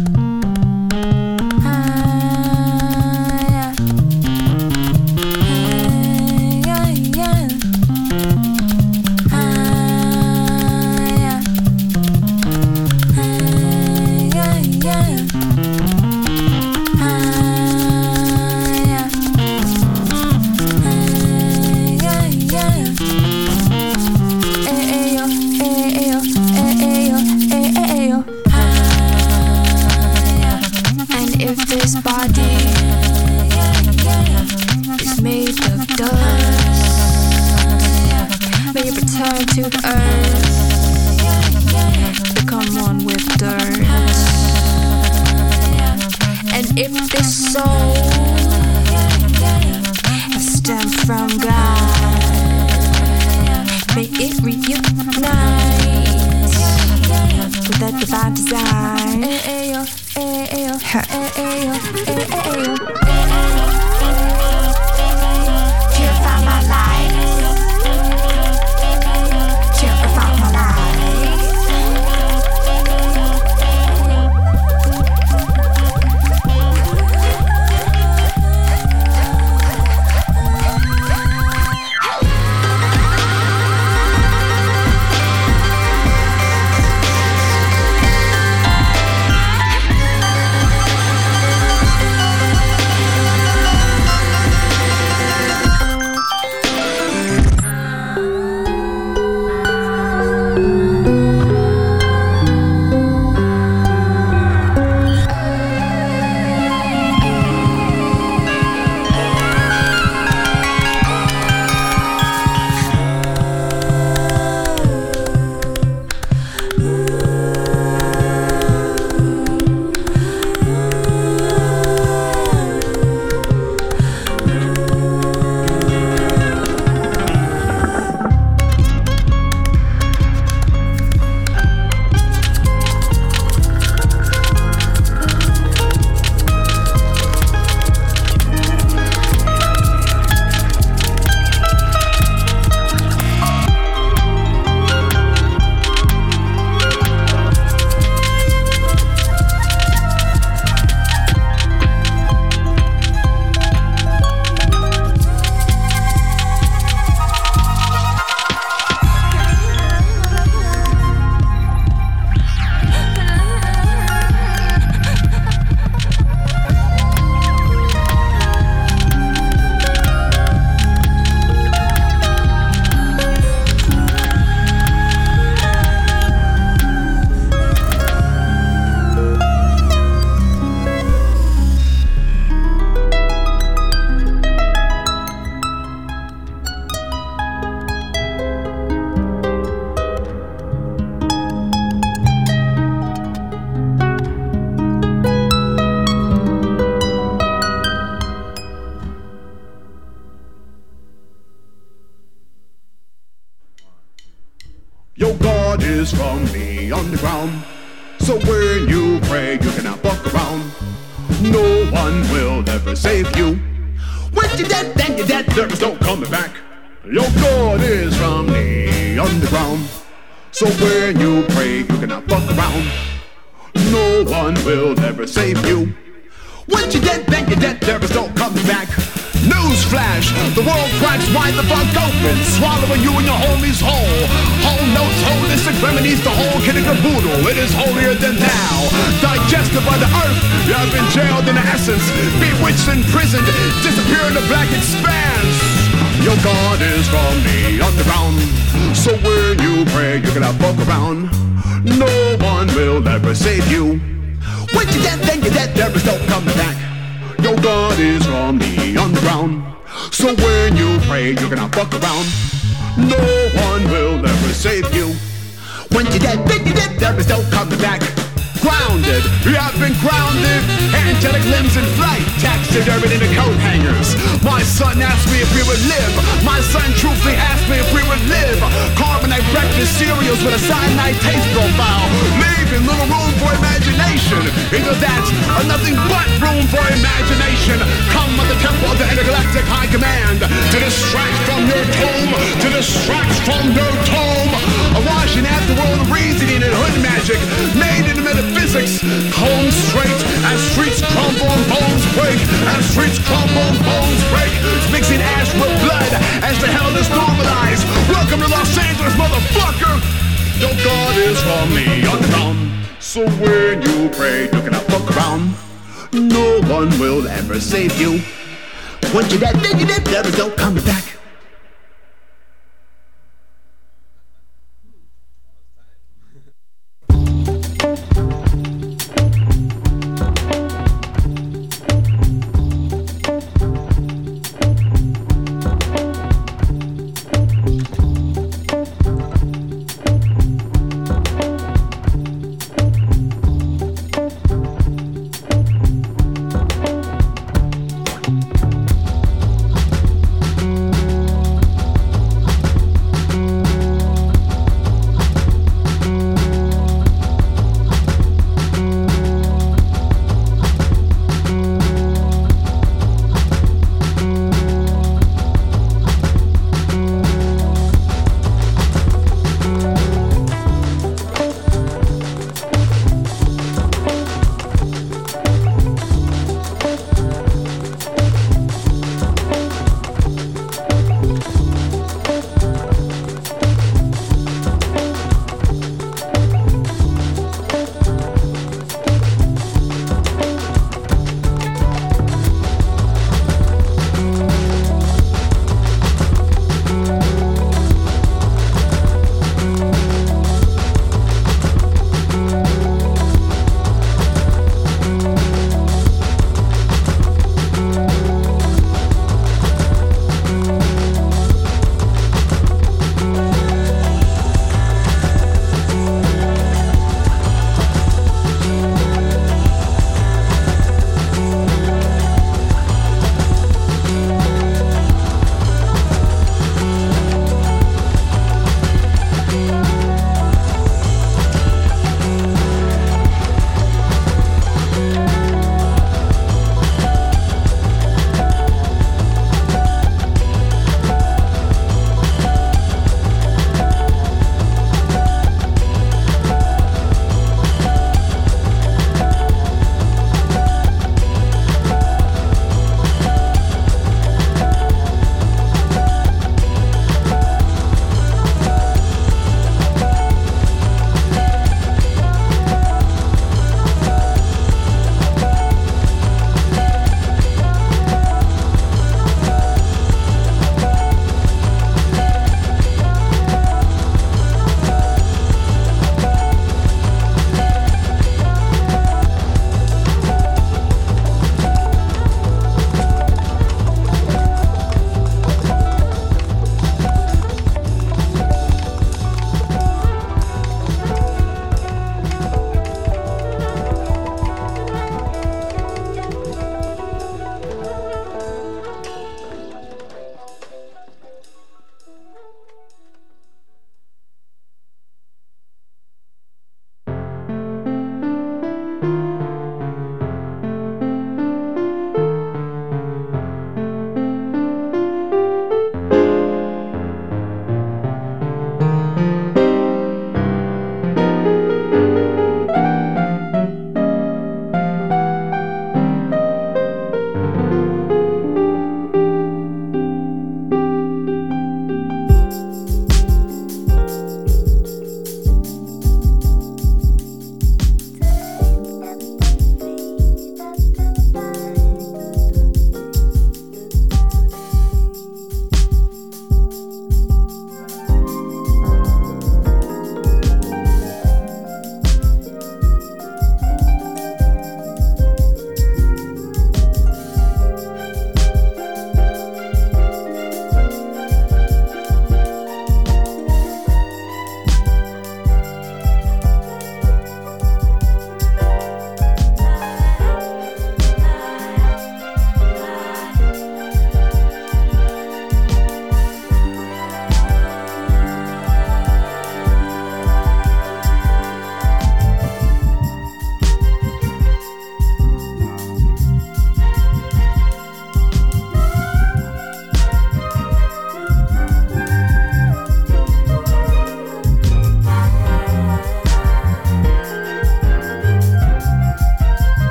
No one will ever save you. Once you're dead, then you're dead, there is no coming back. Newsflash, the world cracks wide, the bunk opens, swallowing you and your homies whole. Whole notes, wholeness, and remedies, the whole kid and caboodle. It is holier than thou. Digested by the earth, you have been jailed in the essence, bewitched, imprisoned, disappear in the black expanse. Your God is from the underground, so when you pray, you're gonna fuck around. No one will ever save you. When you're dead, then you're dead, there is no coming back. Your God is from the underground, so when you pray, you're gonna fuck around. No one will ever save you. When you're dead, then you're dead, there is no coming back. Grounded, you have been grounded. Angelic limbs in flight, taxidermied into coat hangers. My son asked me if we would live. My son truthfully asked me if we would live. Carbonite breakfast cereals with a cyanide taste profile, leaving little room for imagination. Either that or nothing but room for imagination. Come at the temple of the intergalactic high command, to distract from your tomb, to distract from your tomb. A washing after world reasoning and hood magic, made in the middle of physics, home straight, and streets crumble and bones break, and streets crumble and bones break, mixing ash with blood, as the hell is normalized. Welcome to Los Angeles, motherfucker! Your God is from the underground, so when you pray, you cannot fuck around. No one will ever save you. Once you're dead, then you're dead, there is no coming back.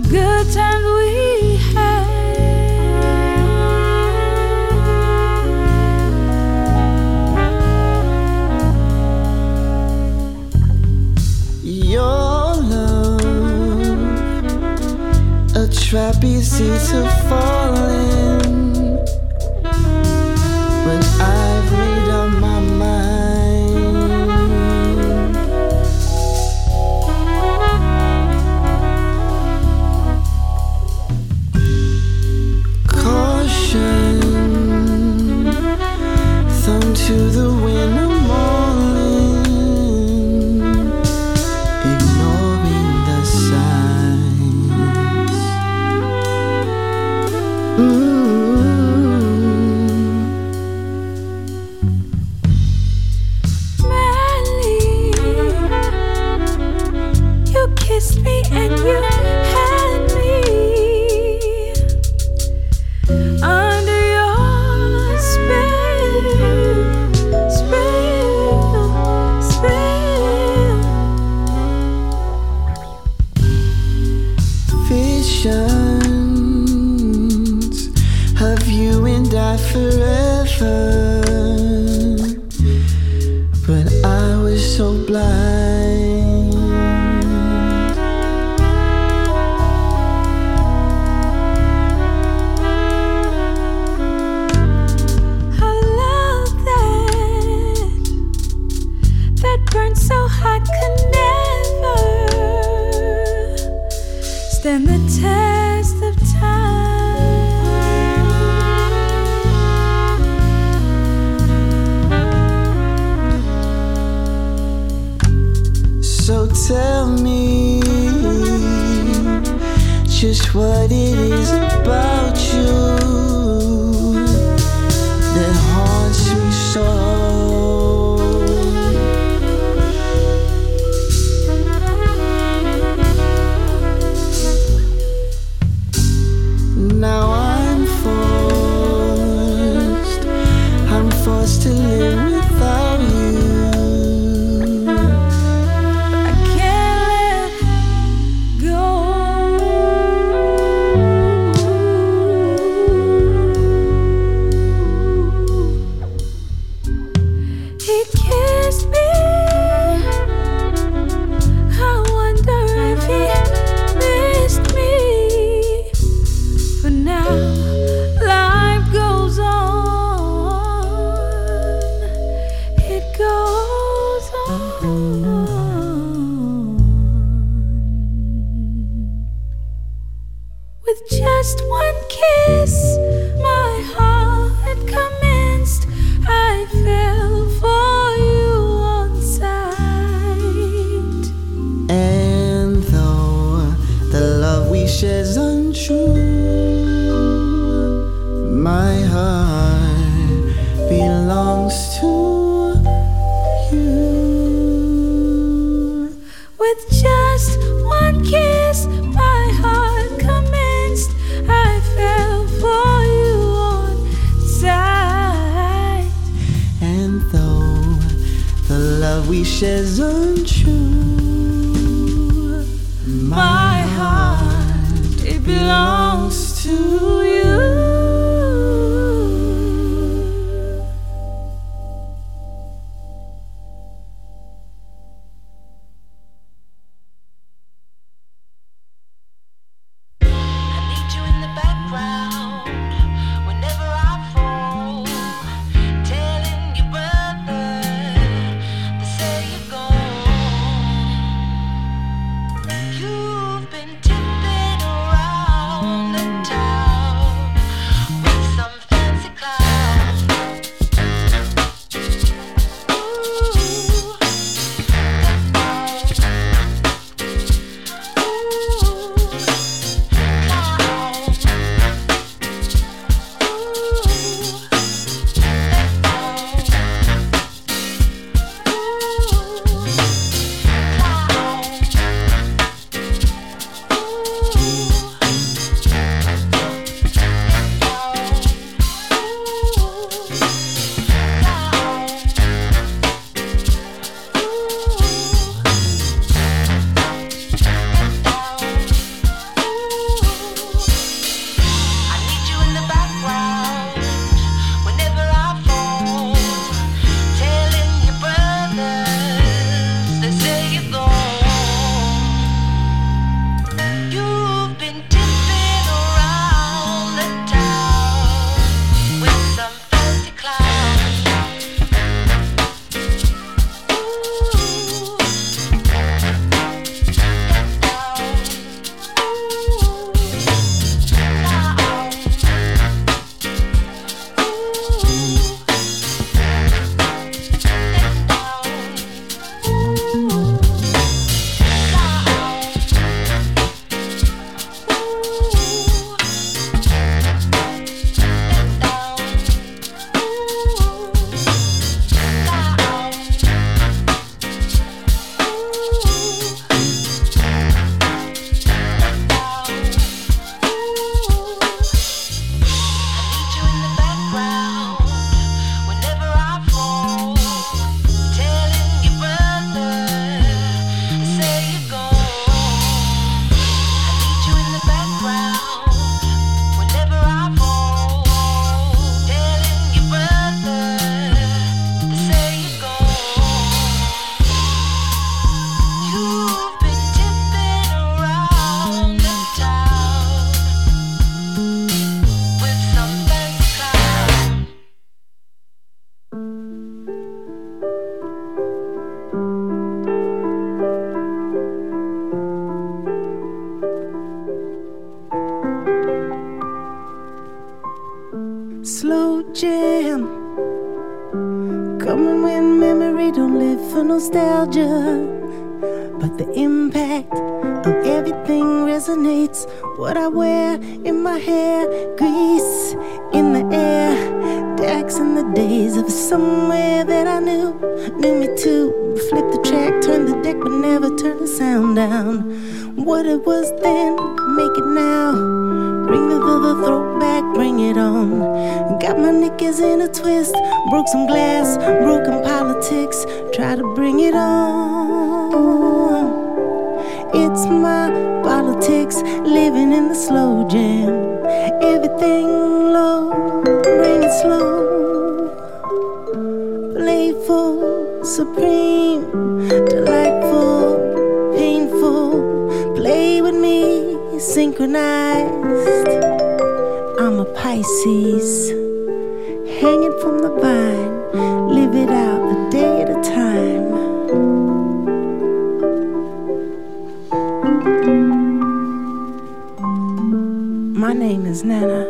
the good times we had. Your love, a trap easy to fall in. When I've made up my mind, caution thrown to the winter morning, ignoring the signs. Mm. jam. Coming when memory don't live for nostalgia, but the impact of everything resonates. What I wear in my hair, grease in the air, Dax in the days of somewhere that I knew, knew me too. Flip the track, turn the deck, but never turn the sound down. What it was then, make it now. Bring the, the, the throwback, bring it on. Got my knickers in a twist, broke some glass, broken politics, try to bring it on. It's my politics, living in the slow jam. Everything low, bring it slow. Playful, supreme, delightful, painful. Play with me, synchronized. I'm a Pisces, hanging from the vine. Live it out a day at a time. My name is Nana.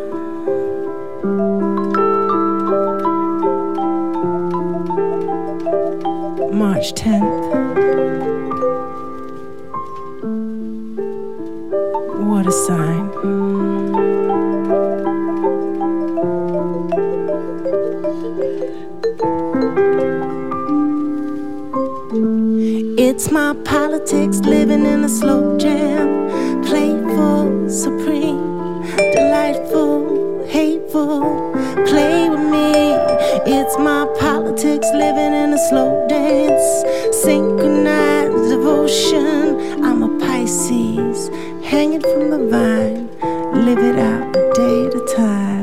March tenth. What a sign. It's my politics, living in a slow jam. Playful, supreme, delightful, hateful, play with me. It's my politics, living in a slow dance. Synchronized devotion. I'm a Pisces, hanging from the vine. Live it out a day at a time.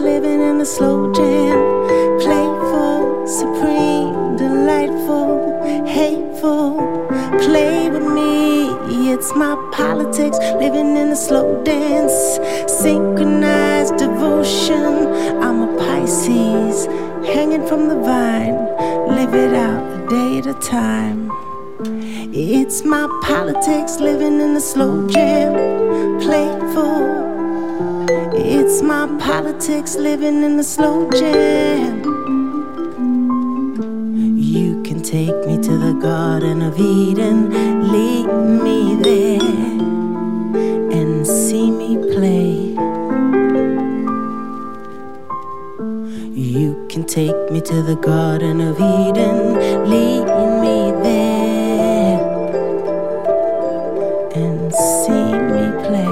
Living in a slow jam. Playful, supreme, delightful, hateful, play with me. It's my politics, living in a slow dance. Synchronized devotion. I'm a Pisces, hanging from the vine. Live it out a day at a time. It's my politics, living in a slow jam. Playful. It's my politics, living in the slow jam. You can take me to the Garden of Eden, lead me there, and see me play. You can take me to the Garden of Eden, lead me there, and see me play.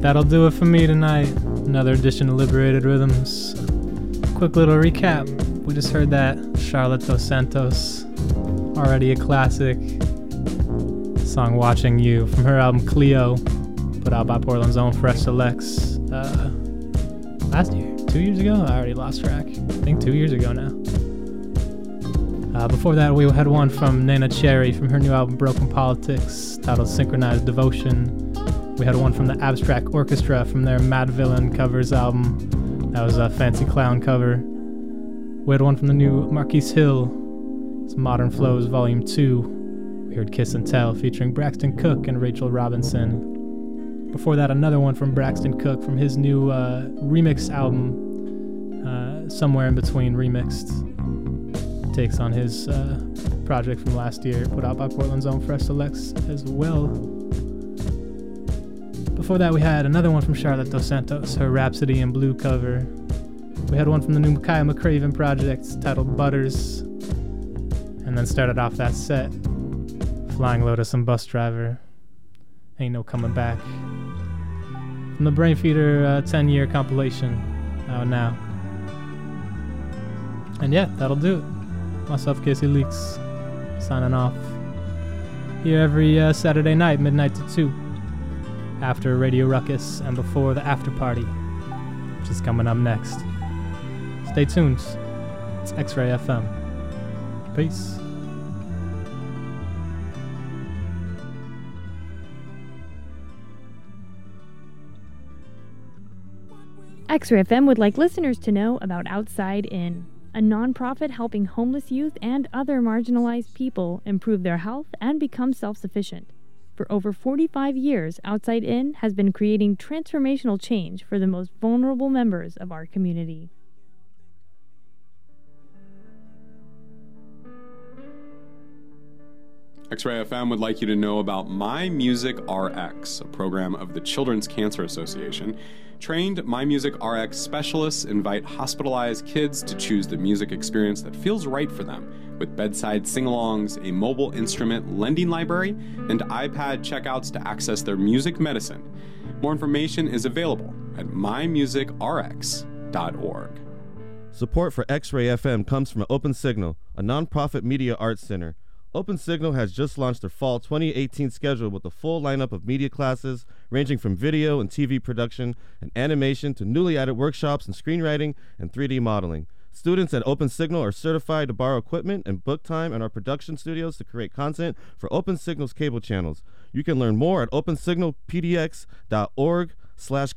That'll do it for me tonight. Another edition of Liberated Rhythms. Quick little recap. We just heard that Charlotte Dos Santos, already a classic, song Watching You from her album Cleo, put out by Portland's own Fresh Selects uh, last year, two years ago? I already lost track. I think two years ago now. Uh, before that, we had one from Nana Cherry from her new album Broken Politics, titled Synchronized Devotion. We had one from the Abstract Orchestra from their Mad Villain covers album. That was a Fancy Clown cover. We had one from the new Marquise Hill. It's Modern Flows Volume two. We heard Kiss and Tell featuring Braxton Cook and Rachel Robinson. Before that, another one from Braxton Cook from his new uh, remix album, uh, Somewhere in Between Remixed. Takes on his uh, project from last year, put out by Portland's own Fresh Selects as well. Before that, we had another one from Charlotte Dos Santos, her Rhapsody in Blue cover. We had one from the new Micaiah McCraven project titled Butters. And then started off that set, Flying Lotus and Bus Driver, Ain't No Coming Back, from the Brainfeeder uh, ten-year compilation, out now. And yeah, that'll do it. Myself, Casey Leakes, signing off. Here every uh, Saturday night, midnight to two. After Radio Ruckus and before the after party, which is coming up next. Stay tuned. It's X-Ray F M. Peace. X-Ray F M would like listeners to know about Outside In, a nonprofit helping homeless youth and other marginalized people improve their health and become self-sufficient. For over forty-five years, Outside In has been creating transformational change for the most vulnerable members of our community. X-Ray F M would like you to know about My Music R X, a program of the Children's Cancer Association. Trained My Music R X specialists invite hospitalized kids to choose the music experience that feels right for them, with bedside sing-alongs, a mobile instrument lending library, and iPad checkouts to access their music medicine. More information is available at my music r x dot org. Support for X-Ray F M comes from Open Signal, a nonprofit media arts center. Open Signal has just launched their fall twenty eighteen schedule with a full lineup of media classes ranging from video and T V production and animation to newly added workshops in screenwriting and three D modeling. Students at Open Signal are certified to borrow equipment and book time in our production studios to create content for Open Signal's cable channels. You can learn more at open signal p d x dot org slash